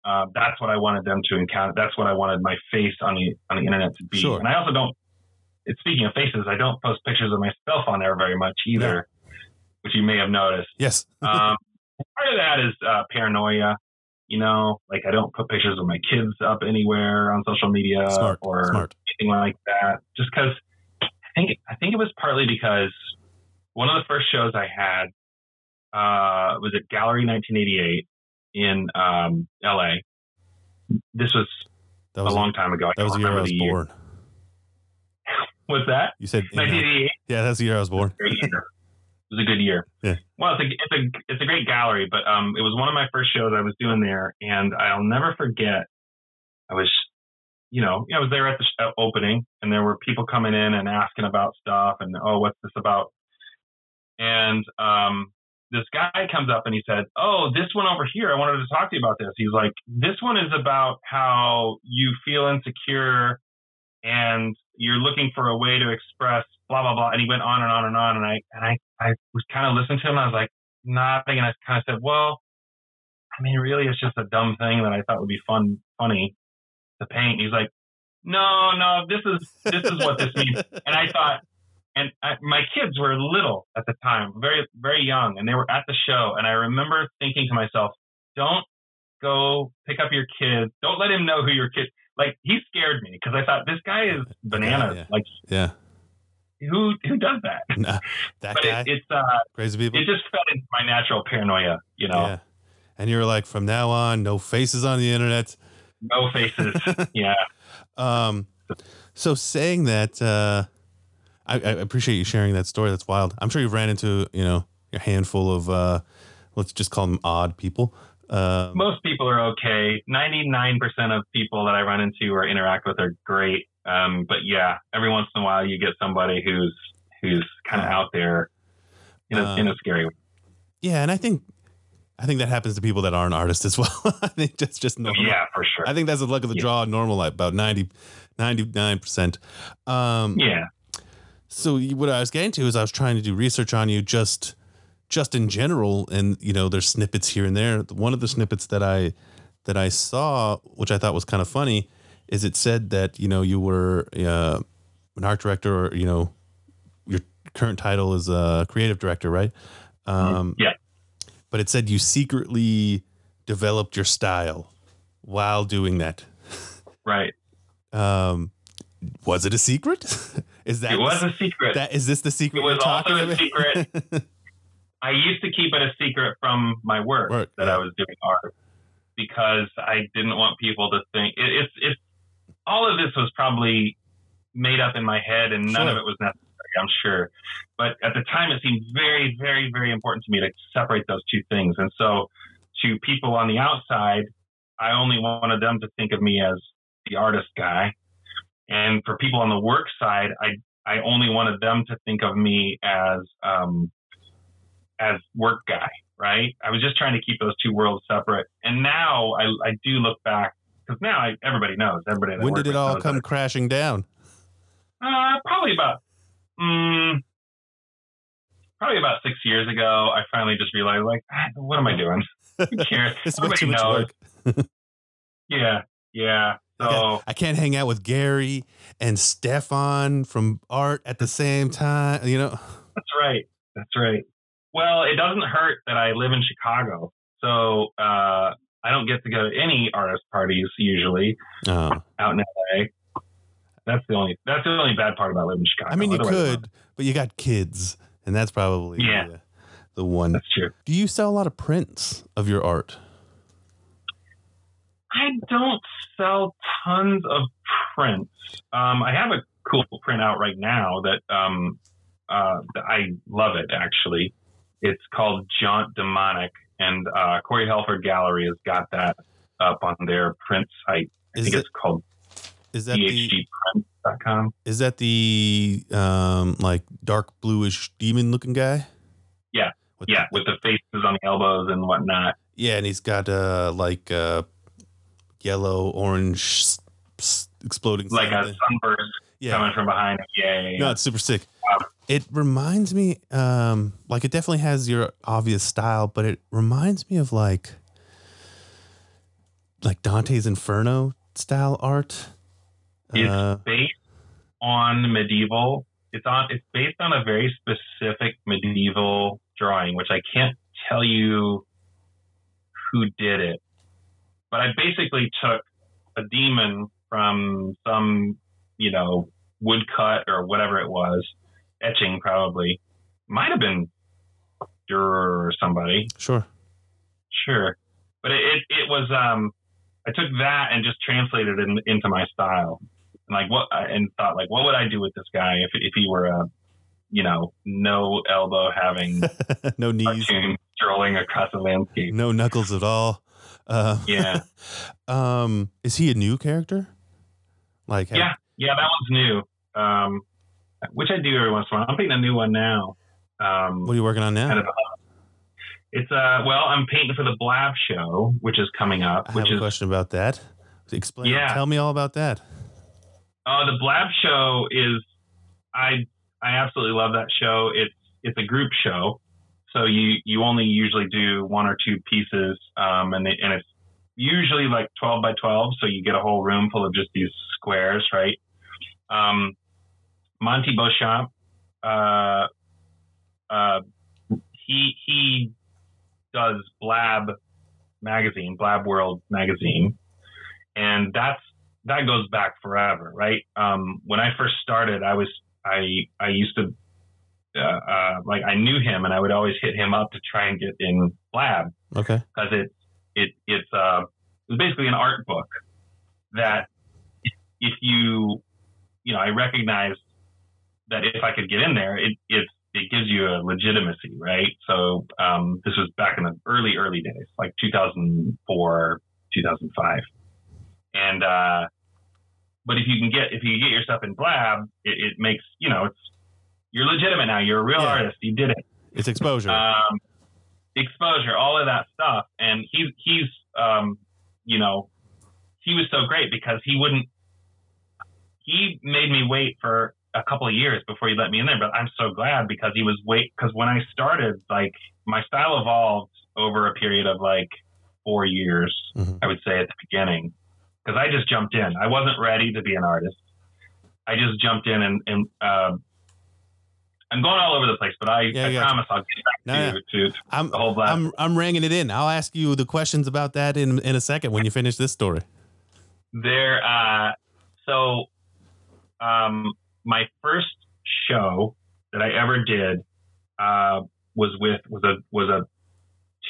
Uh, that's what I wanted them to encounter. That's what I wanted my face on the on the internet to be. Sure. And I also don't. It's speaking of faces, I don't post pictures of myself on there very much either, yeah. which you may have noticed. Yes. um, part of that is uh, paranoia. You know, like I don't put pictures of my kids up anywhere on social media smart, or smart. anything like that. Just because I think I think it was partly because one of the first shows I had uh, was at Gallery nineteen eighty-eight in um, L A. This was, that was a long time ago. I that was the year I was born. Year. What's that? You said nineteen eighty-eight? Yeah, that's the year I was born. It was a good year. Yeah. Well, it's a, it's a, it's a great gallery, but um, it was one of my first shows I was doing there, and I'll never forget. I was, you know, I was there at the opening, and there were people coming in and asking about stuff, and oh, what's this about? And um, this guy comes up and he said, "Oh, this one over here. I wanted to talk to you about this." He's like, "This one is about how you feel insecure, and you're looking for a way to express blah blah blah." And he went on and on and on, and I and I. I was kind of listening to him. I was like, nothing. And I kind of said, well, I mean, really, it's just a dumb thing that I thought would be fun, funny to paint. And he's like, no, no, this is, this is what this means. And I thought, and I, my kids were little at the time, very, very young. And they were at the show. And I remember thinking to myself, don't go pick up your kids. Don't let him know who your kids, like he scared me. Cause I thought this guy is bananas. Yeah, yeah. Like, yeah. Who who does that? Nah, that but guy? It, it's uh, crazy people. It just fell into my natural paranoia, you know. Yeah. And you were like, from now on, no faces on the internet. No faces. yeah. Um. So saying that, uh, I, I appreciate you sharing that story. That's wild. I'm sure you've ran into you know a handful of uh, let's just call them odd people. Uh, Most people are okay. ninety-nine percent of people that I run into or interact with are great. Um, but yeah, every once in a while you get somebody who's, who's kind of out there in a, um, in a scary way. Yeah. And I think, I think that happens to people that aren't artists as well. I think that's just normal. Yeah, for sure. I think that's the luck of the yeah. draw, normal life, about ninety, ninety-nine percent. Um, yeah. So what I was getting to is I was trying to do research on you just, just in general. And, you know, there's snippets here and there. One of the snippets that I, that I saw, which I thought was kind of funny, is it said that, you know, you were uh, an art director, or, you know, your current title is a creative director, right? Um, yeah. But it said you secretly developed your style while doing that. Right. Um, was it a secret? Is that, it was a secret. That, is this the secret? It was also a secret. I used to keep it a secret from my work, work that yeah. I was doing art because I didn't want people to think it, it's, it's, all of this was probably made up in my head and none sure. of it was necessary, I'm sure. But at the time, it seemed very, very, very important to me to separate those two things. And so to people on the outside, I only wanted them to think of me as the artist guy. And for people on the work side, I I only wanted them to think of me as um, as work guy, right? I was just trying to keep those two worlds separate. And now I, I do look back, because now I, everybody knows. Everybody. That when did it all come that. crashing down? Uh, probably about um, probably about six years ago. I finally just realized, like, ah, what am I doing? Who cares? It's way too much work. yeah, yeah. So I can't hang out with Gary and Stefan from art at the same time, you know? That's right. That's right. Well, it doesn't hurt that I live in Chicago. So uh, I don't get to go to any artist parties usually oh. out in L A. That's the only that's the only bad part about living in Chicago. I mean, you Otherwise, could, but you got kids, and that's probably yeah. the, the one. That's true. Do you sell a lot of prints of your art? I don't sell tons of prints. Um, I have a cool print out right now that, um, uh, that I love it, actually. It's called Jaunt Demonic, and uh, Corey Helford Gallery has got that up on their print site. I is think that, it's called is that d h g print dot com. Is that the um, like dark bluish demon-looking guy? Yeah, with yeah, the, with the faces on the elbows and whatnot. Yeah, and he's got uh, like... Uh, yellow, orange, exploding. Like something. A sunburst yeah. coming from behind. Yeah, yeah, yeah. No, it's super sick. Wow. It reminds me, um, like it definitely has your obvious style, but it reminds me of like, like Dante's Inferno style art. It's uh, based on medieval. It's on. It's based on a very specific medieval drawing, which I can't tell you who did it. But I basically took a demon from some, you know, woodcut or whatever it was, etching probably. Might have been Durer or somebody. Sure. Sure. But it, it, it was, um, I took that and just translated it in, into my style. And like what, and thought like, what would I do with this guy if, if he were a, you know, no elbow having, no knees, strolling across the landscape. No knuckles at all. Uh, yeah. um, is he a new character? Like, yeah, yeah, that one's new. Um, which I do every once in a while. I'm painting a new one now. Um, what are you working on now? Kind of, it's uh, well, I'm painting for the Blab show, which is coming up. I which have a is, question about that. Explain. Yeah. Tell me all about that. Oh, uh, the Blab show is I I absolutely love that show. It's it's a group show. So you, you only usually do one or two pieces, um, and, it, and it's usually like twelve by twelve, so you get a whole room full of just these squares, right? Um, Monty Beauchamp, uh, uh, he he does Blab magazine, Blab World magazine, and that's that goes back forever, right? Um, when I first started, I was I I used to. Uh, uh, like I knew him, and I would always hit him up to try and get in Blab. Okay. Because it it it's uh it's basically an art book that if you you know I recognized that if I could get in there, it it it gives you a legitimacy, right? So um, this was back in the early early days, like two thousand four, two thousand five, and uh, but if you can get if you get yourself in Blab, it, it makes you know it's. You're legitimate now. You're a real yeah. artist. You did it. It's exposure. Um, exposure, all of that stuff. And he, he's, um, you know, he was so great because he wouldn't, he made me wait for a couple of years before he let me in there. But I'm so glad because he was wait, because when I started, like, my style evolved over a period of like four years, mm-hmm. I would say at the beginning, because I just jumped in. I wasn't ready to be an artist. I just jumped in and, and, uh, I'm going all over the place, but I, yeah, I promise you. I'll get back no, to, no. to, to I'm, the whole blast. I'm, I'm ringing it in. I'll ask you the questions about that in, in a second when you finish this story. There, uh, so um, my first show that I ever did uh, was with was a was a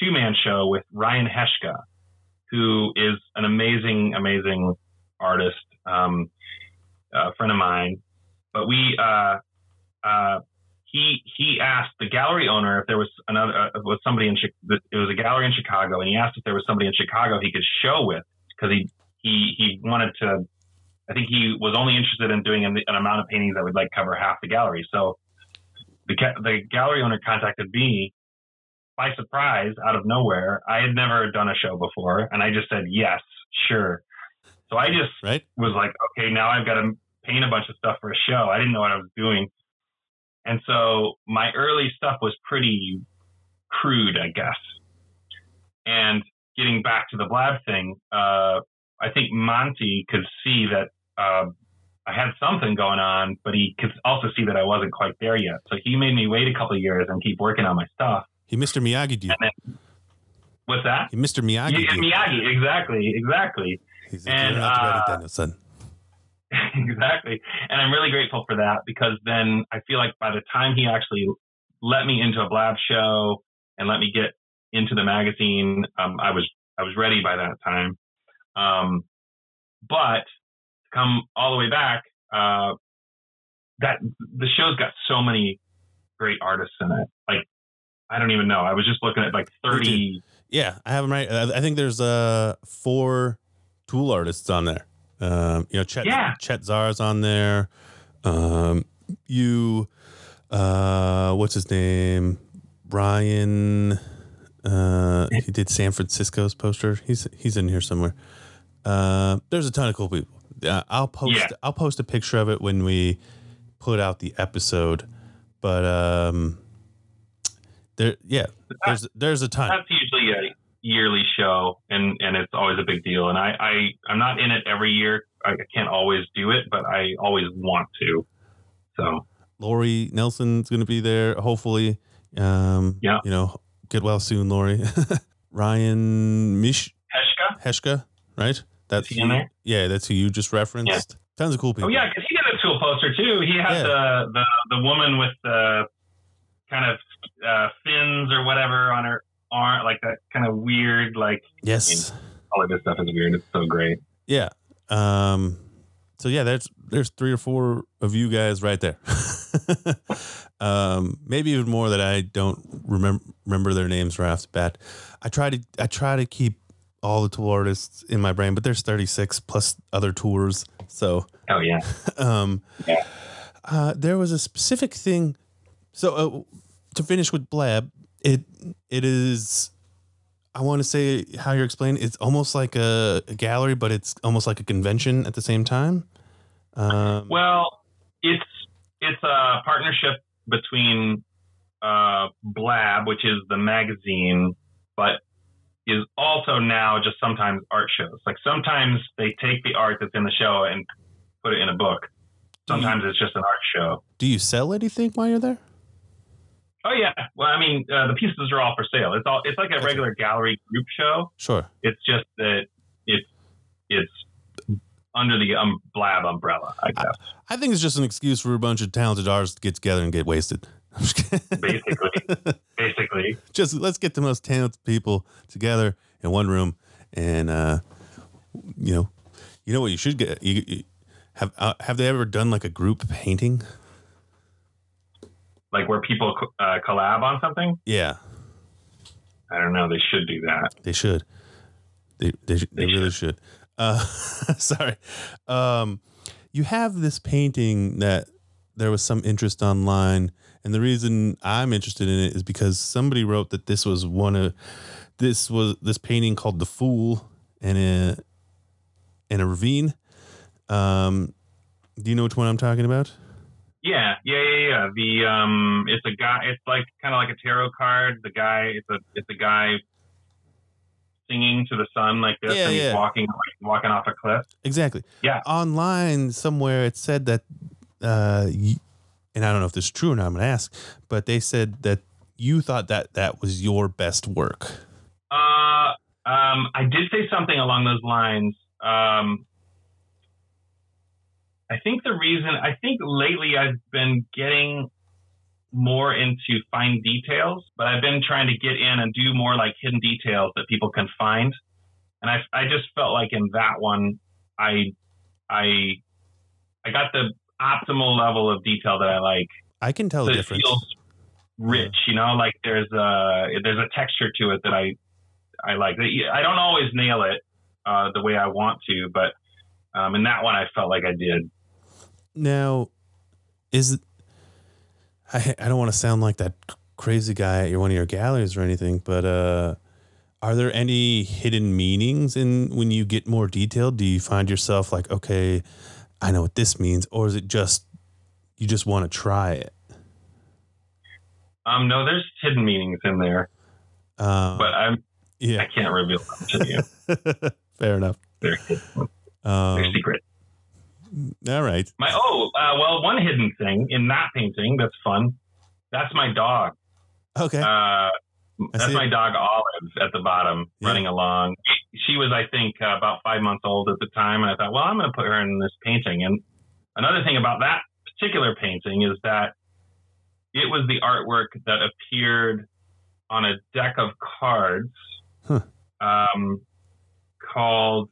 two man show with Ryan Heshka, who is an amazing, amazing artist, um, a friend of mine, but we, uh, uh, he, he asked the gallery owner if there was another, uh, was somebody in, Chi- it was a gallery in Chicago, and he asked if there was somebody in Chicago he could show with, because he, he, he wanted to, I think he was only interested in doing an, an amount of paintings that would like cover half the gallery. So the, ca- the gallery owner contacted me by surprise out of nowhere. I had never done a show before, and I just said, yes, sure. So I just right. was like, okay, now I've got to paint a bunch of stuff for a show. I didn't know what I was doing. And so my early stuff was pretty crude, I guess. And getting back to the Blab thing, uh, I think Monty could see that uh, I had something going on, but he could also see that I wasn't quite there yet. So he made me wait a couple of years and keep working on my stuff. He Mister Miyagi'd you. Then, what's that? He Mister Miyagi'd yeah, you. Miyagi, exactly, exactly. He's like, and, you're not uh, ready, Danielson. Exactly. And I'm really grateful for that, because then I feel like by the time he actually let me into a Blab show and let me get into the magazine, um, I was I was ready by that time. Um, but to come all the way back, uh, that the show's got so many great artists in it. Like, I don't even know. I was just looking at like thirty. Yeah, I have them right. I think there's uh four Tool artists on there. Um, you know, Chet, yeah. Chet Zara's on there. Um, you, uh, what's his name? Ryan. Uh, he did San Francisco's poster. He's he's in here somewhere. Uh, there's a ton of cool people. Uh, I'll post yeah. I'll post a picture of it when we put out the episode. But um, there, yeah, there's there's a ton. That's usually a yearly show, and, and it's always a big deal. And I, I I'm not in it every year. I can't always do it, but I always want to. So Lori Nelson's going to be there, hopefully. Um, yeah, you know. Get well soon, Lori. Ryan Mish- Heshka? Heshka, right? That's Is he in who, there? Yeah, that's who you just referenced. Yeah. Tons of cool people. Oh, yeah, because he did a Tool poster, too. He had yeah. the, the the woman with the kind of uh, fins or whatever on her arm, like that kind of weird, like... Yes. I mean, all of this stuff is weird. It's so great. Yeah. Um. So, yeah, there's, there's three or four of you guys right there. Um, maybe even more that I don't remember remember their names right off the bat. I try to I try to keep all the Tool artists in my brain, but there's thirty-six plus other tours. So oh yeah, um, yeah. Uh, there was a specific thing. So uh, to finish with Blab, it it is. I want to say how you're explaining. It's almost like a, a gallery, but it's almost like a convention at the same time. Um, well, it's it's a partnership between uh, Blab, which is the magazine, but is also now just sometimes art shows. Like sometimes they take the art that's in the show and put it in a book. Sometimes you, it's just an art show. Do you sell anything while you're there? Oh yeah. Well, I mean, uh, the pieces are all for sale. It's all. It's like a okay. regular gallery group show. Sure. It's just that it's it's. under the um, Blab umbrella, I guess. I, I think it's just an excuse for a bunch of talented artists to get together and get wasted. Basically. Basically. Just let's get the most talented people together in one room. And, uh, you know, you know what you should get? You, you, have uh, have they ever done like a group painting? Like where people uh, collab on something? Yeah. I don't know. They should do that. They should. They, they, they, they really should. should. Uh, sorry. Um, you have this painting that there was some interest online. And the reason I'm interested in it is because somebody wrote that this was one of this was this painting called The Fool in a, in a ravine. Um, do you know which one I'm talking about? Yeah. Yeah. Yeah. Yeah. The, um, it's a guy, it's like kind of like a tarot card. The guy, it's a, it's a guy singing to the sun like this, yeah, and he's yeah. walking like, walking off a cliff. Exactly. Yeah. Online somewhere it said that, uh, and I don't know if this is true or not, I'm going to ask, but they said that you thought that that was your best work. Uh, um, I did say something along those lines. Um, I think the reason, I think lately I've been getting more into fine details, but I've been trying to get in and do more like hidden details that people can find. And I, I just felt like in that one, I I I got the optimal level of detail that I like. I can tell so the difference. It feels rich, you know, like there's a there's a texture to it that I I like. I don't always nail it uh, the way I want to, but um, in that one, I felt like I did. Now, is it, I I don't want to sound like that crazy guy at your, one of your galleries or anything, but uh, are there any hidden meanings in when you get more detailed? Do you find yourself like, okay, I know what this means, or is it just you just want to try it? Um, no, there's hidden meanings in there, um, but I'm yeah, I can't reveal them to you. Fair enough. They're, um, they're secret. All right. My oh uh, well, one hidden thing in that painting that's fun. That's my dog. Okay. Uh, that's my dog Olive at the bottom, yeah. running along. She was, I think, uh, about five months old at the time, and I thought, well, I'm going to put her in this painting. And another thing about that particular painting is that it was the artwork that appeared on a deck of cards huh. um, called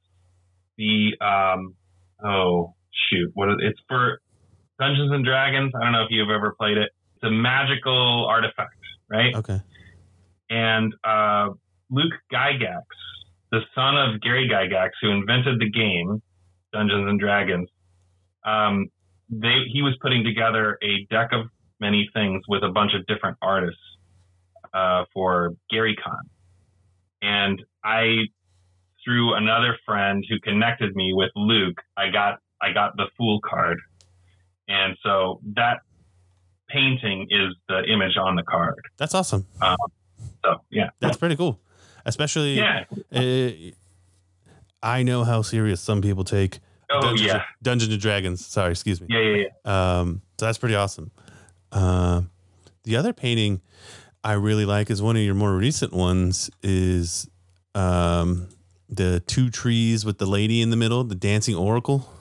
the um, oh shoot, what is it? It's for Dungeons and Dragons. I don't know if you've ever played it. It's a magical artifact, right? Okay. And uh, Luke Gygax, the son of Gary Gygax, who invented the game Dungeons and Dragons, um, they he was putting together a deck of many things with a bunch of different artists uh, for GaryCon. And I, through another friend who connected me with Luke, I got I got the Fool card, and so that painting is the image on the card. That's awesome. Um, so yeah, that's pretty cool. Especially, yeah. Uh, I know how serious some people take oh, Dungeons, yeah. Dungeons and Dragons. Sorry, excuse me. Yeah, yeah, yeah. Um, so that's pretty awesome. Uh, the other painting I really like is one of your more recent ones. Is um, the two trees with the lady in the middle, the dancing oracle.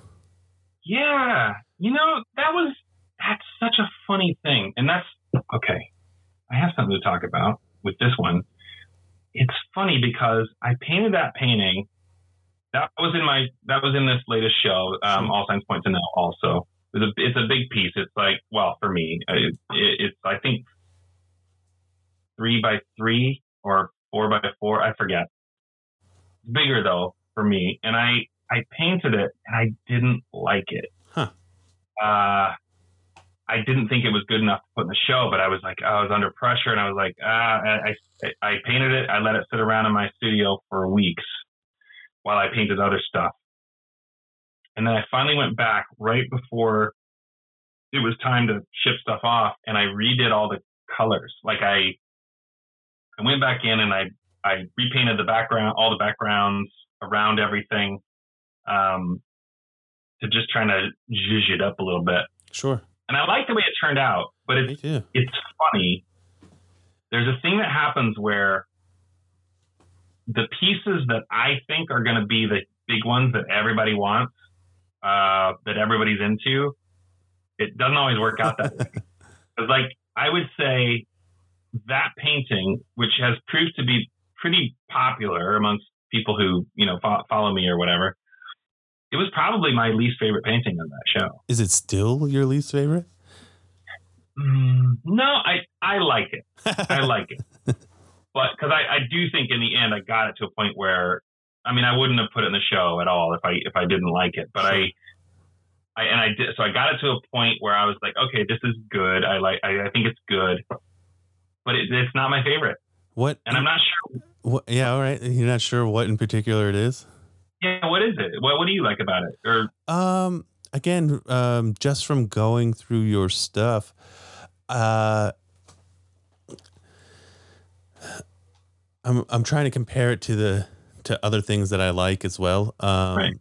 Yeah, you know that was that's such a funny thing, and that's okay. I have something to talk about with this one. It's funny because I painted that painting. That was in my that was in this latest show, um, All Signs Point to Now. Also, it's a, it's a big piece. It's like, well, for me, it, it, it's I think three by three or four by four. I forget. Bigger though for me, and I I painted it and I didn't like it. Huh. Uh, I didn't think it was good enough to put in the show, but I was like, I was under pressure, and I was like, ah, I, I, I painted it. I let it sit around in my studio for weeks while I painted other stuff. And then I finally went back right before it was time to ship stuff off, and I redid all the colors. Like I, I went back in and I, I repainted the background, all the backgrounds around everything, um, to just trying to zhuzh it up a little bit. Sure. And I like the way it turned out, but it's it's funny. There's a thing that happens where the pieces that I think are going to be the big ones that everybody wants, uh, that everybody's into, it doesn't always work out that way. Because, like, I would say that painting, which has proved to be pretty popular amongst people who, you know, fo- follow me or whatever, it was probably my least favorite painting on that show. Is it still your least favorite? Mm, no, I, I like it. I like it. But because I, I do think in the end I got it to a point where, I mean, I wouldn't have put it in the show at all if I if I didn't like it. But sure. I, I and I did. So I got it to a point where I was like, okay, this is good. I like. I, I think it's good. But it, it's not my favorite. What? And I'm not sure. What, yeah. All right. You're not sure what in particular it is? Yeah, what is it? What What do you like about it? Or um, again, um, just from going through your stuff, uh, I'm I'm trying to compare it to the to other things that I like as well. Um, right,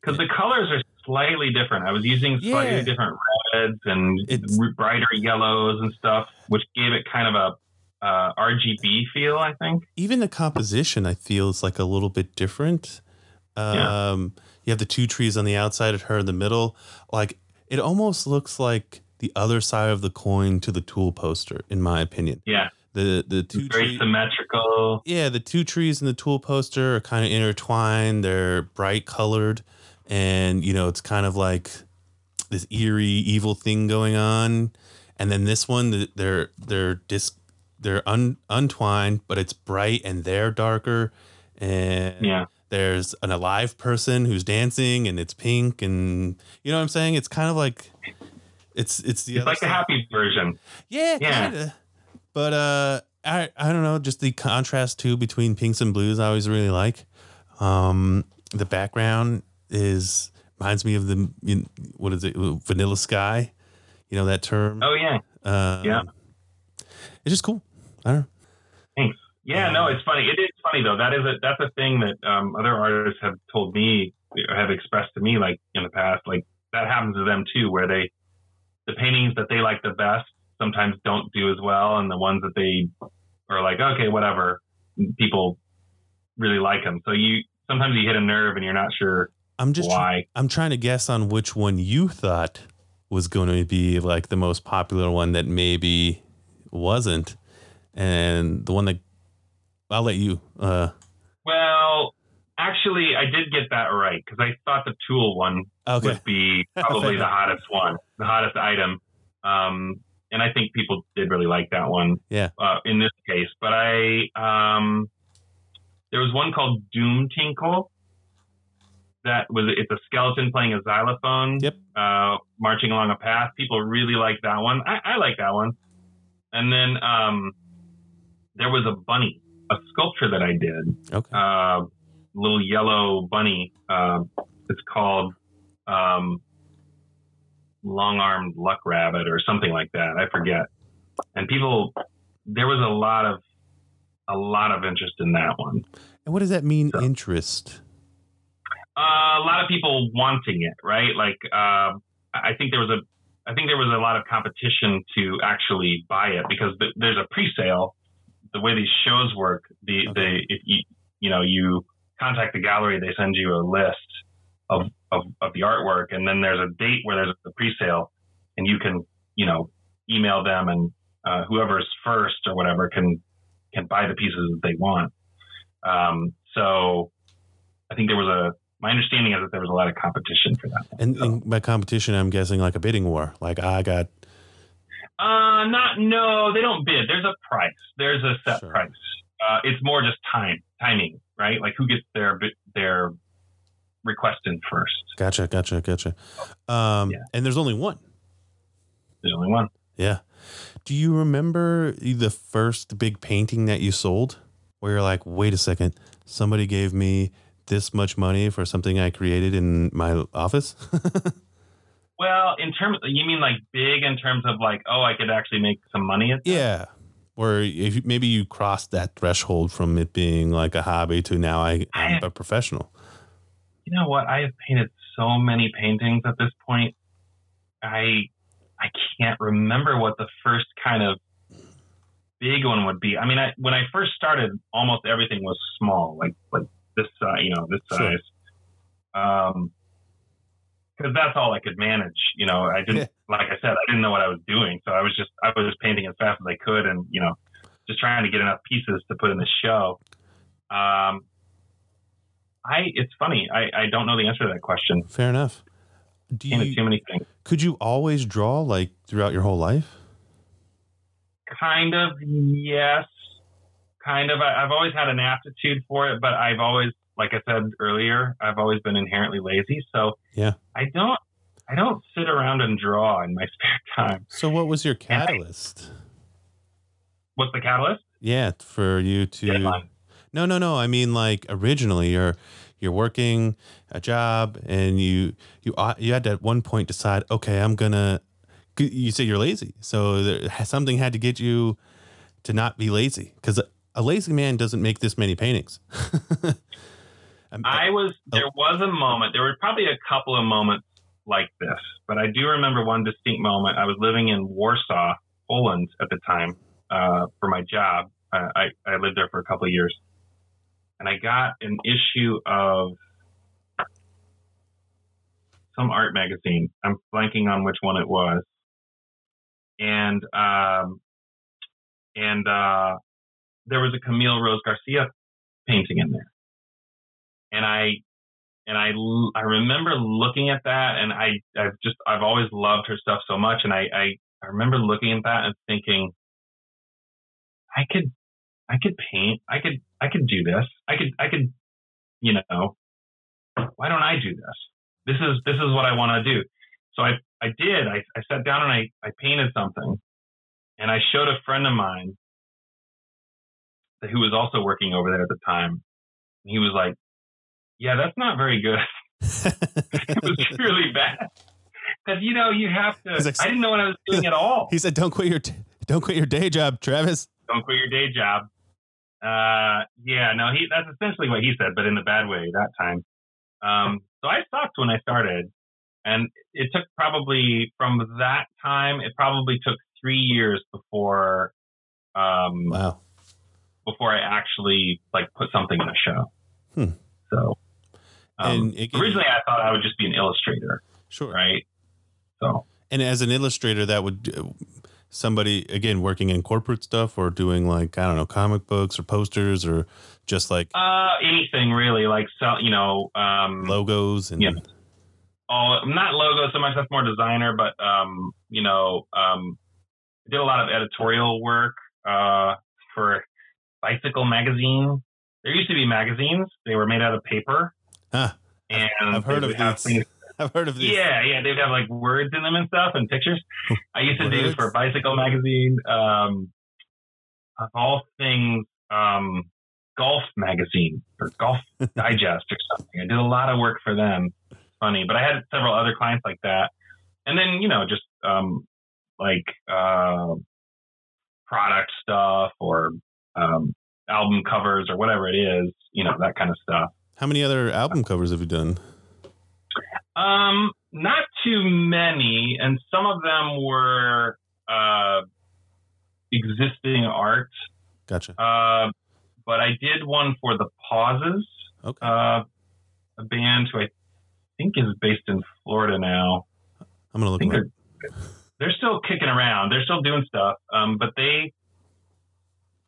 because the colors are slightly different. I was using slightly yeah. different reds and it's, brighter yellows and stuff, which gave it kind of a. Uh, R G B feel, I think. Even the composition, I feel, is like a little bit different. Um, yeah. You have the two trees on the outside and her in the middle. Like, it almost looks like the other side of the coin to the Tool poster, in my opinion. Yeah. The the two Very tree, symmetrical. Yeah, the two trees in the Tool poster are kind of intertwined. They're bright colored. and, you know, it's kind of like this eerie, evil thing going on. And then this one, they're they're dis, they're un, untwined, but it's bright and they're darker. And yeah. There's an alive person who's dancing and it's pink, and you know what I'm saying? It's kind of like it's it's the it's other like side. The happy version. Yeah, yeah. Kinda. But uh, I I don't know, just the contrast too between pinks and blues I always really like. Um, the background is reminds me of the what is it? Vanilla Sky. You know that term? Oh yeah. Um, yeah. It's just cool. I don't know. Thanks. Yeah, no, it's funny. It is funny though. That is a that's a thing that um, other artists have told me, have expressed to me, like in the past, like that happens to them too, where they, the paintings that they like the best sometimes don't do as well, and the ones that they are like, okay, whatever, people really like them. So you sometimes you hit a nerve and you're not sure. I'm just why. Tr- I'm trying to guess on which one you thought was going to be like the most popular one that maybe wasn't, and the one that. I'll let you. Uh. Well, actually, I did get that right because I thought the Tool one okay. would be probably the hottest one, the hottest item. Um, and I think people did really like that one yeah. uh, in this case. But I, um, there was one called Doom Tinkle. That was, it's a skeleton playing a xylophone, yep. uh, marching along a path. People really like that one. I, I like that one. And then um, there was a bunny. A sculpture that I did, okay. uh, little yellow bunny. Uh, it's called um, long-armed luck rabbit or something like that. I forget. And people, there was a lot of a lot of interest in that one. And what does that mean? So, interest? Uh, a lot of people wanting it, right? Like uh, I think there was a I think there was a lot of competition to actually buy it because th- there's a pre-sale. The way these shows work, the, okay. the if you, you know, you contact the gallery, they send you a list of, of, of the artwork. And then there's a date where there's a pre-sale and you can, you know, email them and uh, whoever's first or whatever can, can buy the pieces that they want. Um, so I think there was a, my understanding is that there was a lot of competition for that. And, so. and by competition, I'm guessing like a bidding war, like I got, Uh, not, no, they don't bid. There's a price. There's a set sure. price. Uh, it's more just time, timing, right? Like who gets their, their request in first. Gotcha. Gotcha. Gotcha. Um, yeah. And there's only one. There's only one. Yeah. Do you remember the first big painting that you sold where you're like, wait a second, somebody gave me this much money for something I created in my office? Well, in terms, you mean like big in terms of like, oh, I could actually make some money at that? Yeah. Or if you, maybe you crossed that threshold from it being like a hobby to now I, I am have, a professional. You know what? I have painted so many paintings at this point. I I can't remember what the first kind of big one would be. I mean, I, when I first started, almost everything was small, like like this, uh, you know, this size. Sure. Um. Because that's all I could manage, you know. I didn't, like I said, I didn't know what I was doing, so I was just, I was just painting as fast as I could, and you know, just trying to get enough pieces to put in the show. Um, I, it's funny, I, I don't know the answer to that question. Fair enough. Do you? Too many things. Could you always draw like throughout your whole life? Kind of, yes. Kind of. I, I've always had an aptitude for it, but I've always. Like I said earlier, I've always been inherently lazy, so yeah, I don't, I don't sit around and draw in my spare time. So, what was your catalyst? I, what's the catalyst? Yeah, for you to. Deadline. No, no, no. I mean, like originally, you're you're working a job, and you you you had to at one point decide, okay, I'm gonna. You say you're lazy, so there, something had to get you to not be lazy, because a lazy man doesn't make this many paintings. I was, there was a moment, there were probably a couple of moments like this, but I do remember one distinct moment. I was living in Warsaw, Poland at the time, uh, for my job. Uh, I, I lived there for a couple of years and I got an issue of some art magazine. I'm blanking on which one it was. And, um, and, uh, there was a Camille Rose Garcia painting in there. And I And I, I remember looking at that, and I, I've just, I've always loved her stuff so much. And I, I, I remember looking at that and thinking, I could, I could paint. I could, I could do this. I could, I could, you know, why don't I do this? This is, this is what I want to do. So I, I did, I, I sat down and I, I painted something, and I showed a friend of mine who was also working over there at the time. And he was like, yeah, that's not very good. It was really bad. Because, you know, you have to, like, I didn't know what I was doing at all. He said, don't quit your, don't quit your day job, Travis. Don't quit your day job. Uh, yeah, no, he, that's essentially what he said, but in a bad way that time. Um, so I stopped when I started, and it took probably from that time, it probably took three years before, um, wow. before I actually like put something in a show. Hmm. So, um, and it, originally I thought I would just be an illustrator. Sure. Right. So, and as an illustrator, that would somebody again, working in corporate stuff or doing like, I don't know, comic books or posters or just like, uh, anything really, like, so, you know, um, logos and, yeah. Oh, not logos so much. That's more designer, but, um, you know, um, I did a lot of editorial work uh, for Bicycle magazine. There used to be magazines. They were made out of paper. Huh. And I've heard of have these. Things. I've heard of these. Yeah, yeah. They'd have like words in them and stuff and pictures. I used to do for Bicycle magazine. Um, of all things, um, Golf magazine or Golf Digest or something. I did a lot of work for them. Funny, but I had several other clients like that. And then, you know, just um, like uh, product stuff or um, album covers or whatever it is, you know, that kind of stuff. How many other album covers have you done? Um, not too many. And some of them were, uh, existing art. Gotcha. Uh, but I did one for the Pauses, okay. uh, a band who I think is based in Florida now. I'm going to look at it. They're still kicking around. They're still doing stuff. Um, but they,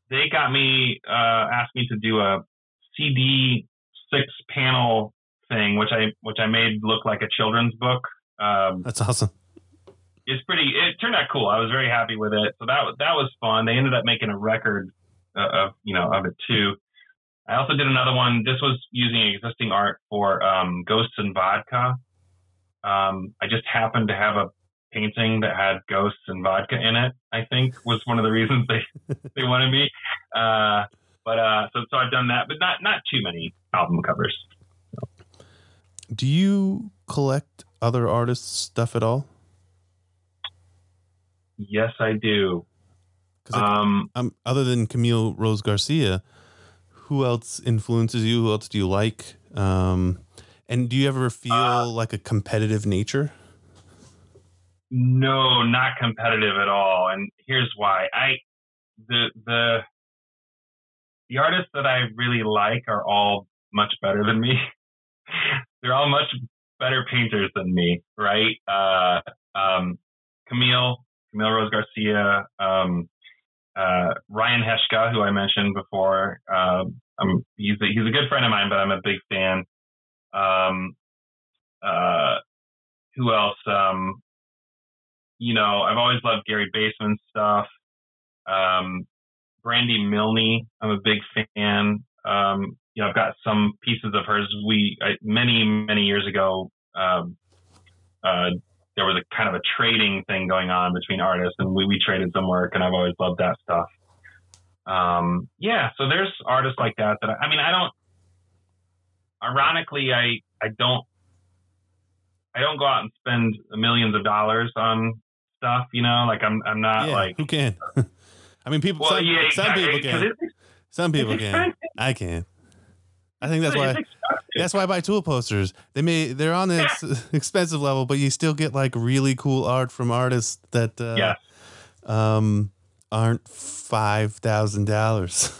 They got me, uh, asked me to do a C D six panel thing, which I, which I made look like a children's book. Um, That's awesome. It's pretty, it turned out cool. I was very happy with it. So that, that was fun. They ended up making a record uh, of, you know, of it too. I also did another one. This was using existing art for, um, Ghosts and Vodka. Um, I just happened to have a painting that had Ghosts and Vodka in it, I think, was one of the reasons they, they wanted me. Uh, but uh, so, so I've done that, but not, not too many album covers. So. Do you collect other artists' stuff at all? Yes, I do. Um, I, I'm, other than Camille Rose Garcia, who else influences you? Who else do you like? Um, and do you ever feel uh, like a competitive nature? No, not competitive at all. And here's why. I, the, the, the artists that I really like are all much better than me. They're all much better painters than me. Right. Uh, um, Camille, Camille Rose Garcia, um, uh, Ryan Heshka, who I mentioned before. Um, I'm, he's a, he's a good friend of mine, but I'm a big fan. Um, uh, who else? Um, You know, I've always loved Gary Baseman's stuff. Um, Brandy Milne, I'm a big fan. Um, you know, I've got some pieces of hers. We, I, many, many years ago, um, uh, there was a kind of a trading thing going on between artists, and we, we traded some work, and I've always loved that stuff. Um, yeah, so there's artists like that that, I, I mean, I don't, ironically, I, I don't, I don't go out and spend millions of dollars on stuff, you know, like I'm, I'm not yeah, like, who can, I mean, people, well, some, yeah, exactly. some people can, some people can, I can, I think that's why, that's why I buy Tool posters. They may, they're on the yeah. expensive level, but you still get like really cool art from artists that, uh, yeah. um, aren't five thousand dollars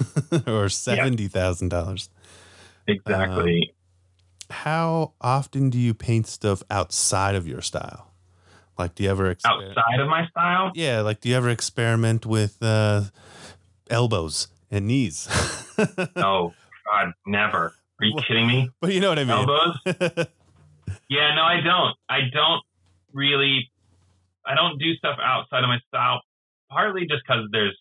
or seventy thousand dollars. Yeah. Exactly. Um, How often do you paint stuff outside of your style? Like, do you ever exper- outside of my style? Yeah, like, do you ever experiment with uh, elbows and knees? No, God, never. Are you well, kidding me? But you know what I mean. Elbows? Yeah, no, I don't. I don't really. I don't do stuff outside of my style. Partly just because there's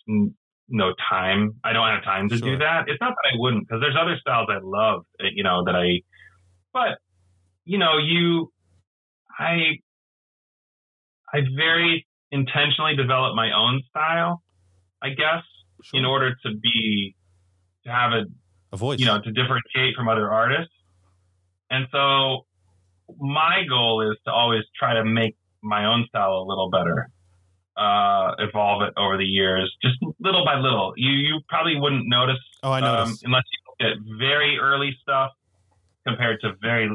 no time. I don't have time to sure. do that. It's not that I wouldn't, because there's other styles I love. You know that I. But you know, you, I, I very intentionally developed my own style, I guess, sure. in order to be, to have a, a voice, you know, to differentiate from other artists. And so my goal is to always try to make my own style a little better, uh, evolve it over the years, just little by little. You, you probably wouldn't notice oh, I um, unless you look at very early stuff compared to very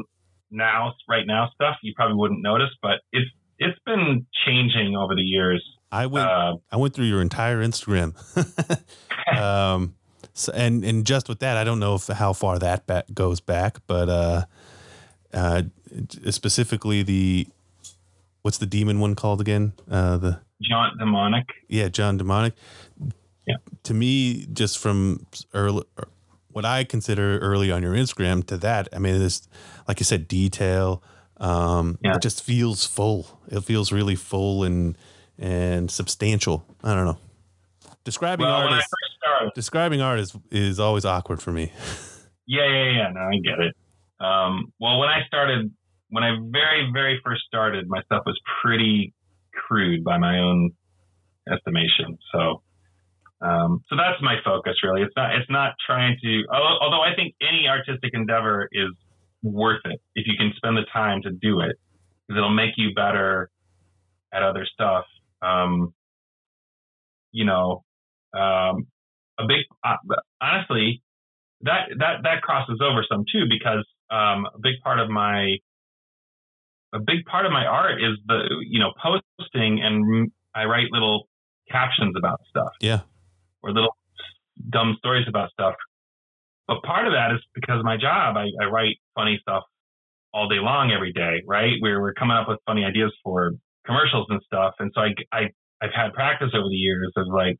now, right now stuff. You probably wouldn't notice, but it's, it's been changing over the years. I went, uh, I went through your entire Instagram. um, so, and, and just with that, I don't know if how far that back goes back, but, uh, uh, specifically the, what's the demon one called again? Uh, the John Demonic. Yeah. John Demonic. Yeah. To me, just from early, what I consider early on your Instagram to that, I mean, there's, like you said, detail, Um, yeah. It just feels full. It feels really full and and substantial. I don't know. Describing well, art. Is, started, describing art is is always awkward for me. yeah, yeah, yeah. No, I get it. Um, well, when I started, when I very, very first started, my stuff was pretty crude by my own estimation. So, um, so that's my focus. Really, it's not. It's not trying to. Although I think any artistic endeavor is worth it if you can spend the time to do it, because it'll make you better at other stuff. Um, you know, um, a big uh, honestly that that that crosses over some too, because um, a big part of my a big part of my art is the you know posting, and I write little captions about stuff, yeah, or little dumb stories about stuff. But part of that is because of my job. I, I write funny stuff all day long, every day, right? We're, we're coming up with funny ideas for commercials and stuff. And so I, I, I've had practice over the years of like,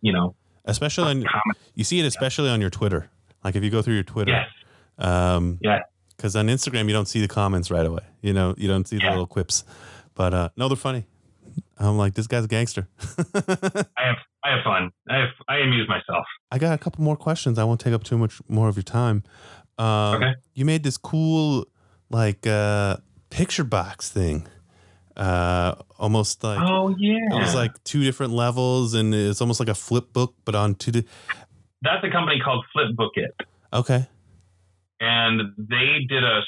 you know. Especially on, you see it especially on your Twitter. Like if you go through your Twitter. Yes. Um, yeah. Because on Instagram, you don't see the comments right away. You know, you don't see yeah. the little quips. But uh, no, they're funny. I'm like, this guy's a gangster. I have I have fun. I have, I amuse myself. I got a couple more questions. I won't take up too much more of your time. Um, okay. You made this cool, like, uh, picture box thing. Uh, almost like... Oh, yeah. It was like two different levels, and it's almost like a flip book, but on two... Di- That's a company called Flipbook It. Okay. And they did a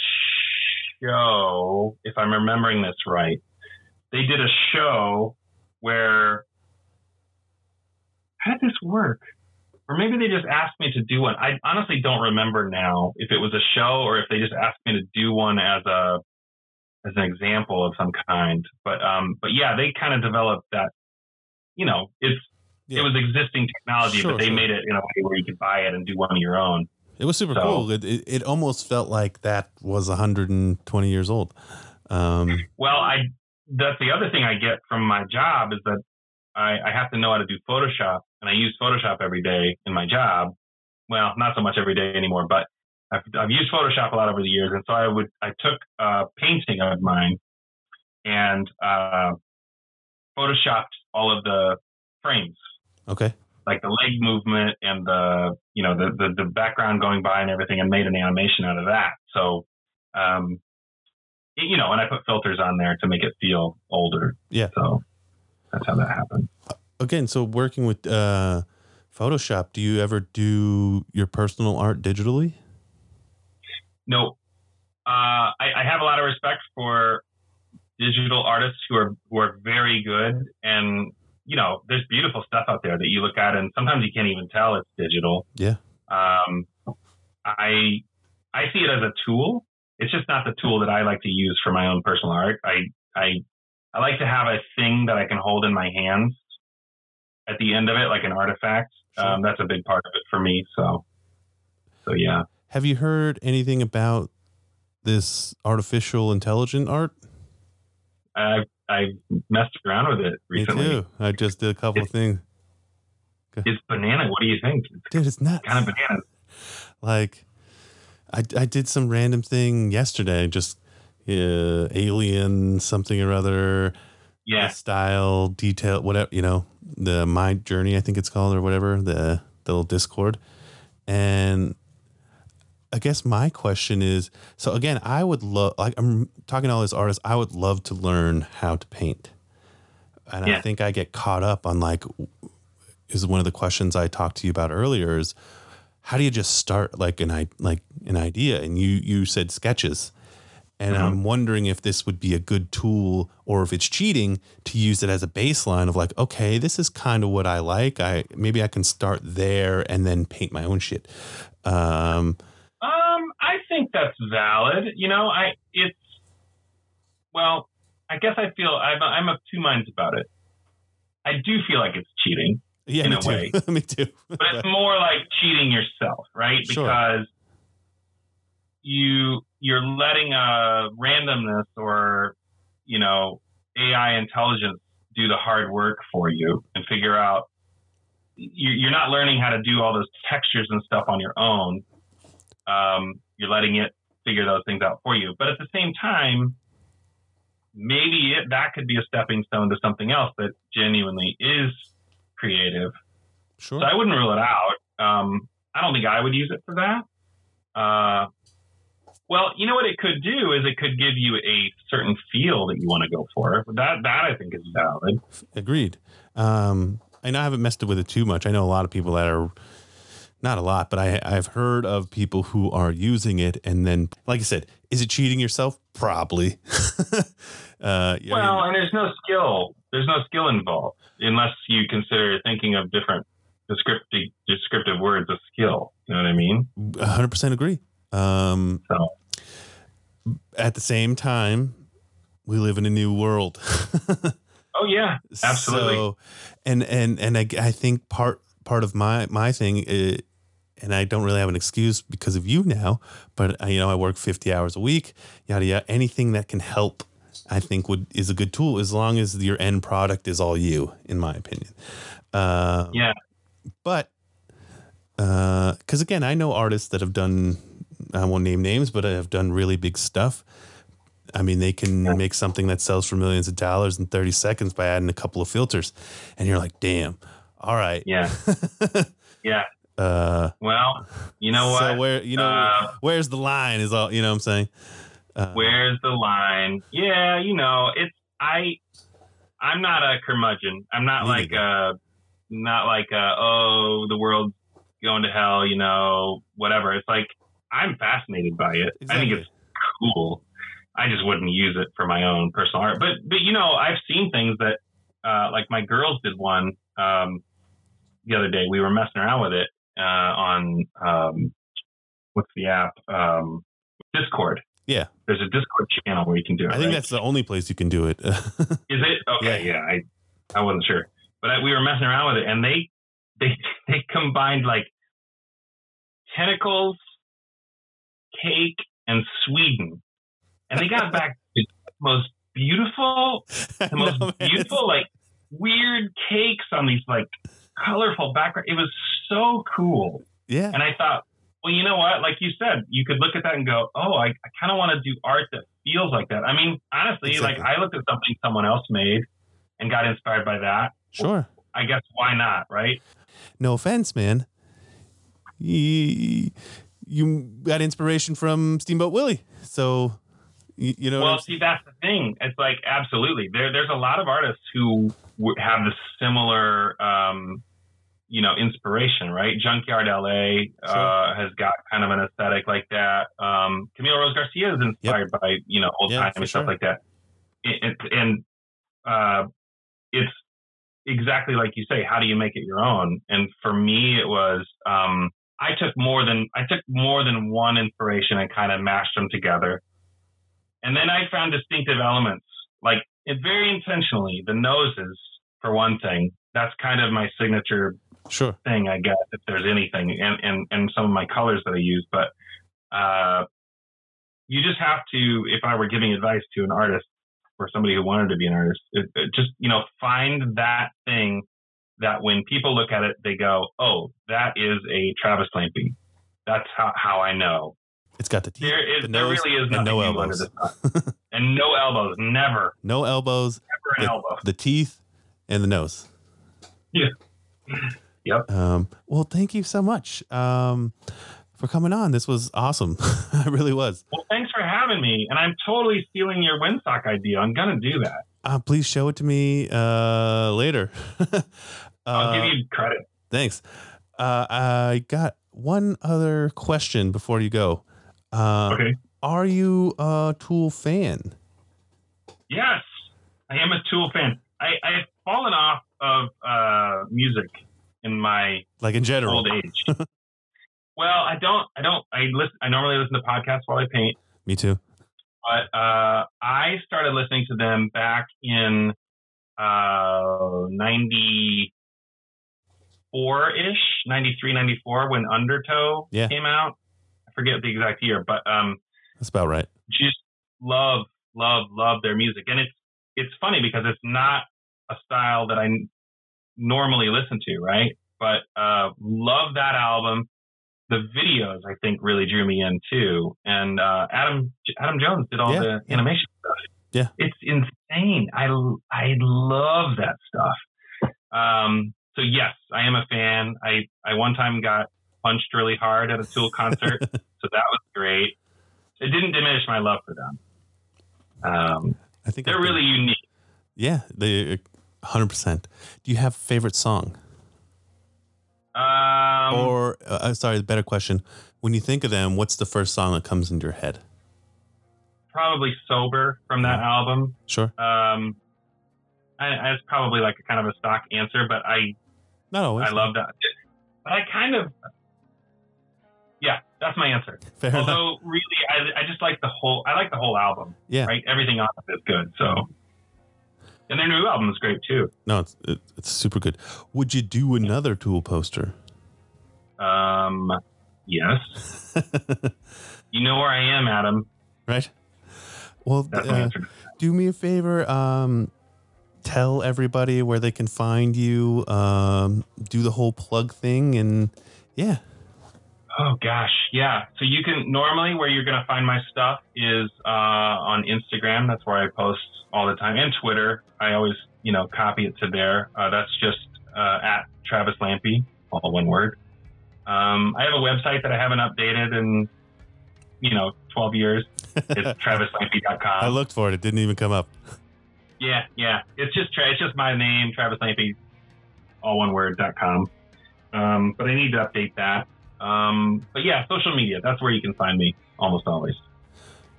show, if I'm remembering this right, they did a show where, how did this work? Or maybe they just asked me to do one. I honestly don't remember now if it was a show or if they just asked me to do one as a, as an example of some kind. But, um, but yeah, they kind of developed that, you know, it's, yeah. it was existing technology, sure, but they sure. made it in a way where you could buy it and do one of your own. It was super so, cool. It, it, it almost felt like that was one hundred twenty years old. Um, well, I, that's the other thing I get from my job is that I, I have to know how to do Photoshop, and I use Photoshop every day in my job. Well, not so much every day anymore, but I've, I've used Photoshop a lot over the years. And so I would, I took a painting of mine and uh, Photoshopped all of the frames. Okay. Like the leg movement and the, you know, the, the, the background going by and everything, and made an animation out of that. So, um, you know, and I put filters on there to make it feel older. Yeah. So that's how that happened. Again, so working with uh, Photoshop, do you ever do your personal art digitally? No. Uh, I, I have a lot of respect for digital artists who are who are very good. And, you know, there's beautiful stuff out there that you look at, and sometimes you can't even tell it's digital. Yeah. Um, I I see it as a tool. It's just not the tool that I like to use for my own personal art. I, I, I like to have a thing that I can hold in my hands at the end of it, like an artifact. Sure. Um, that's a big part of it for me. So, so yeah. Have you heard anything about this artificial intelligent art? I, I messed around with it recently. Me too. I just did a couple it's, of things. It's banana. What do you think? Dude, it's nuts. Kind of bananas. Like, I, I did some random thing yesterday, just uh, alien something or other. Yeah. Style, detail, whatever, you know, the My Journey, I think it's called, or whatever, the, the little Discord. And I guess my question is, so again, I would love, like I'm talking to all these artists, I would love to learn how to paint. And yeah. I think I get caught up on, like, is one of the questions I talked to you about earlier is, how do you just start like an, like an idea? And you, you said sketches. And mm-hmm. I'm wondering if this would be a good tool, or if it's cheating to use it as a baseline of like, okay, this is kind of what I like. I maybe I can start there and then paint my own shit. Um, um, I think that's valid. You know, I it's well, I guess I feel I'm I'm of two minds about it. I do feel like it's cheating. Yeah, in me a too. way. Me too. But it's more like cheating yourself, right? Sure. Because you. You're letting a randomness or, you know, A I intelligence do the hard work for you and figure out. You're not learning how to do all those textures and stuff on your own. Um, you're letting it figure those things out for you. But at the same time, maybe it, that could be a stepping stone to something else that genuinely is creative. Sure. So I wouldn't rule it out. Um, I don't think I would use it for that. Uh, Well, you know what it could do is it could give you a certain feel that you want to go for. That that I think is valid. Agreed. Um, and I haven't messed with it too much. I know a lot of people that are, not a lot, but I, I've heard of people who are using it. And then, like I said, is it cheating yourself? Probably. uh, well, I mean, and there's no skill. There's no skill involved unless you consider thinking of different descriptive, descriptive words a skill. You know what I mean? one hundred percent agree. Um, so. At the same time, we live in a new world. Oh yeah, absolutely. So, and, and, and I, I think part, part of my, my thing is, and I don't really have an excuse because of you now, but I, you know, I work fifty hours a week, yada, yada, anything that can help, I think would, is a good tool as long as your end product is all you, in my opinion. Uh, yeah. But, uh, cause again, I know artists that have done, I won't name names, but I have done really big stuff. I mean, they can yeah. make something that sells for millions of dollars in thirty seconds by adding a couple of filters. And you're like, damn. All right. Yeah. yeah. Uh, well, you know what? So where, you know, uh, where's the line is all, you know what I'm saying? Uh, where's the line? Yeah. You know, it's, I, I'm not a curmudgeon. I'm not like, a, not like, a, oh, the world's going to hell, you know, whatever. It's like, I'm fascinated by it. Exactly. I think it's cool. I just wouldn't use it for my own personal art. But, but you know, I've seen things that, uh, like my girls did one um, the other day. We were messing around with it uh, on, um, what's the app? Um, Discord. Yeah. There's a Discord channel where you can do it. I think right? that's the only place you can do it. Is it? Okay, yeah. yeah I, I wasn't sure. But I, we were messing around with it, and they, they, they combined, like, tentacles, cake, and Sweden, and they got back the most beautiful the most know, beautiful like weird cakes on these like colorful background. It was so cool. Yeah. And I thought, well, you know what, like you said, you could look at that and go, oh, I, I kind of want to do art that feels like that. I mean, honestly, exactly. like I looked at something someone else made and got inspired by that. Sure. I guess why not, right? No offense, man. Ye- You got inspiration from Steamboat Willie, so you, you know. Well, see, that's the thing. It's like absolutely there. There's a lot of artists who have this similar, um, you know, inspiration, right? Junkyard L A sure. uh, has got kind of an aesthetic like that. Um, Camille Rose Garcia is inspired yep. by you know old yep, time and sure. stuff like that. It, it, and uh, it's exactly like you say. How do you make it your own? And for me, it was. Um, I took more than I took more than one inspiration and kind of mashed them together. And then I found distinctive elements, like it very intentionally, the noses, for one thing. That's kind of my signature sure. thing, I guess, if there's anything, and, and, and some of my colors that I use. But uh, you just have to, if I were giving advice to an artist or somebody who wanted to be an artist, it, it just, you know, find that thing that when people look at it, they go, oh, that is a Travis Lampe. That's how, how I know. It's got the teeth, there is, the nose, there really is and no elbows. And no elbows, never. No elbows. Never an the, elbow. The teeth and the nose. Yeah. Yep. Um, well, thank you so much um, for coming on. This was awesome. It really was. Well, thanks for having me. And I'm totally stealing your windsock idea. I'm going to do that. Uh, please show it to me uh, later. uh, I'll give you credit. Thanks. Uh, I got one other question before you go. Uh, okay. Are you a Tool fan? Yes, I am a Tool fan. I, I've fallen off of uh, music in my like in general old age. Well, I don't. I don't. I listen. I normally listen to podcasts while I paint. Me too. But uh, I started listening to them back in uh, ninety-four-ish, ninety-three, ninety-four, when Undertow yeah. came out. I forget the exact year, but um, that's about right. Just love, love, love their music, and it's it's funny because it's not a style that I n- normally listen to, right? But uh, love that album. The videos, I think, really drew me in too. And uh, Adam Adam Jones did all yeah, the yeah. animation stuff. Yeah, it's insane. I I love that stuff. Um, so yes, I am a fan. I I one time got punched really hard at a Tool concert, so that was great. It didn't diminish my love for them. Um, I think they're I really unique. Yeah, they one hundred percent. Do you have favorite song? Um, or, uh, sorry, the better question. When you think of them, what's the first song that comes into your head? Probably Sober from that yeah. album. Sure. Um, I, it's probably like a kind of a stock answer, but I, not always. I love that. But I kind of, yeah, that's my answer. Fair Although, enough. really, I, I just like the whole, I like the whole album. Yeah. Right? Everything on it is good. So, and their new album is great too. No, it's it's super good. Would you do another Tool poster? Um, yes. You know where I am, Adam. Right. Well, uh, do me a favor. Um, tell everybody where they can find you. Um, do the whole plug thing, and yeah. Oh gosh, yeah. So you can normally where you're gonna find my stuff is uh, on Instagram. That's where I post all the time, and Twitter. I always, you know, copy it to there. Uh, that's just uh, at Travis Lampe, all one word. Um, I have a website that I haven't updated in, you know, twelve years. It's travis lampe dot com. I looked for it; it didn't even come up. Yeah, yeah. It's just it's just my name, Travis Lampe, all one word dot com. Um, but I need to update that. Um, but yeah, social media, that's where you can find me almost always.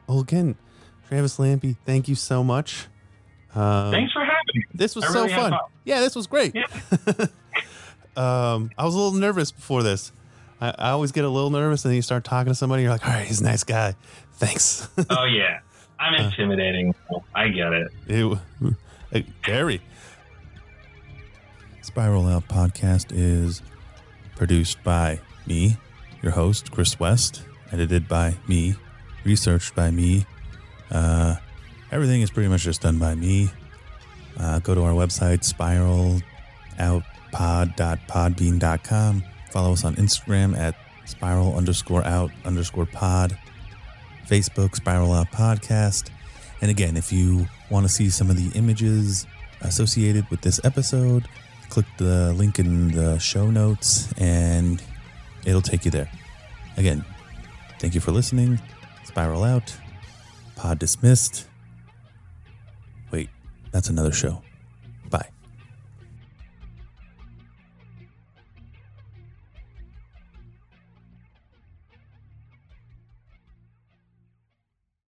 Well, again, Travis Lampe, thank you so much. Um, Thanks for having me. This was I so really fun. fun. Yeah, this was great. Yeah. um, I was a little nervous before this. I, I always get a little nervous and then you start talking to somebody. You're like, all right, he's a nice guy. Thanks. Oh yeah. I'm intimidating. Uh, I get it. Ew. Gary. Spiral Out Podcast is produced by me, your host, Chris West, edited by me, researched by me. Uh, everything is pretty much just done by me. Uh, go to our website, spiral out pod dot podbean dot com. Follow us on Instagram at spiral underscore out underscore pod. Facebook, Spiral Out Podcast. And again, if you want to see some of the images associated with this episode, click the link in the show notes and it'll take you there. Again, thank you for listening. Spiral out. Pod dismissed. Wait, that's another show.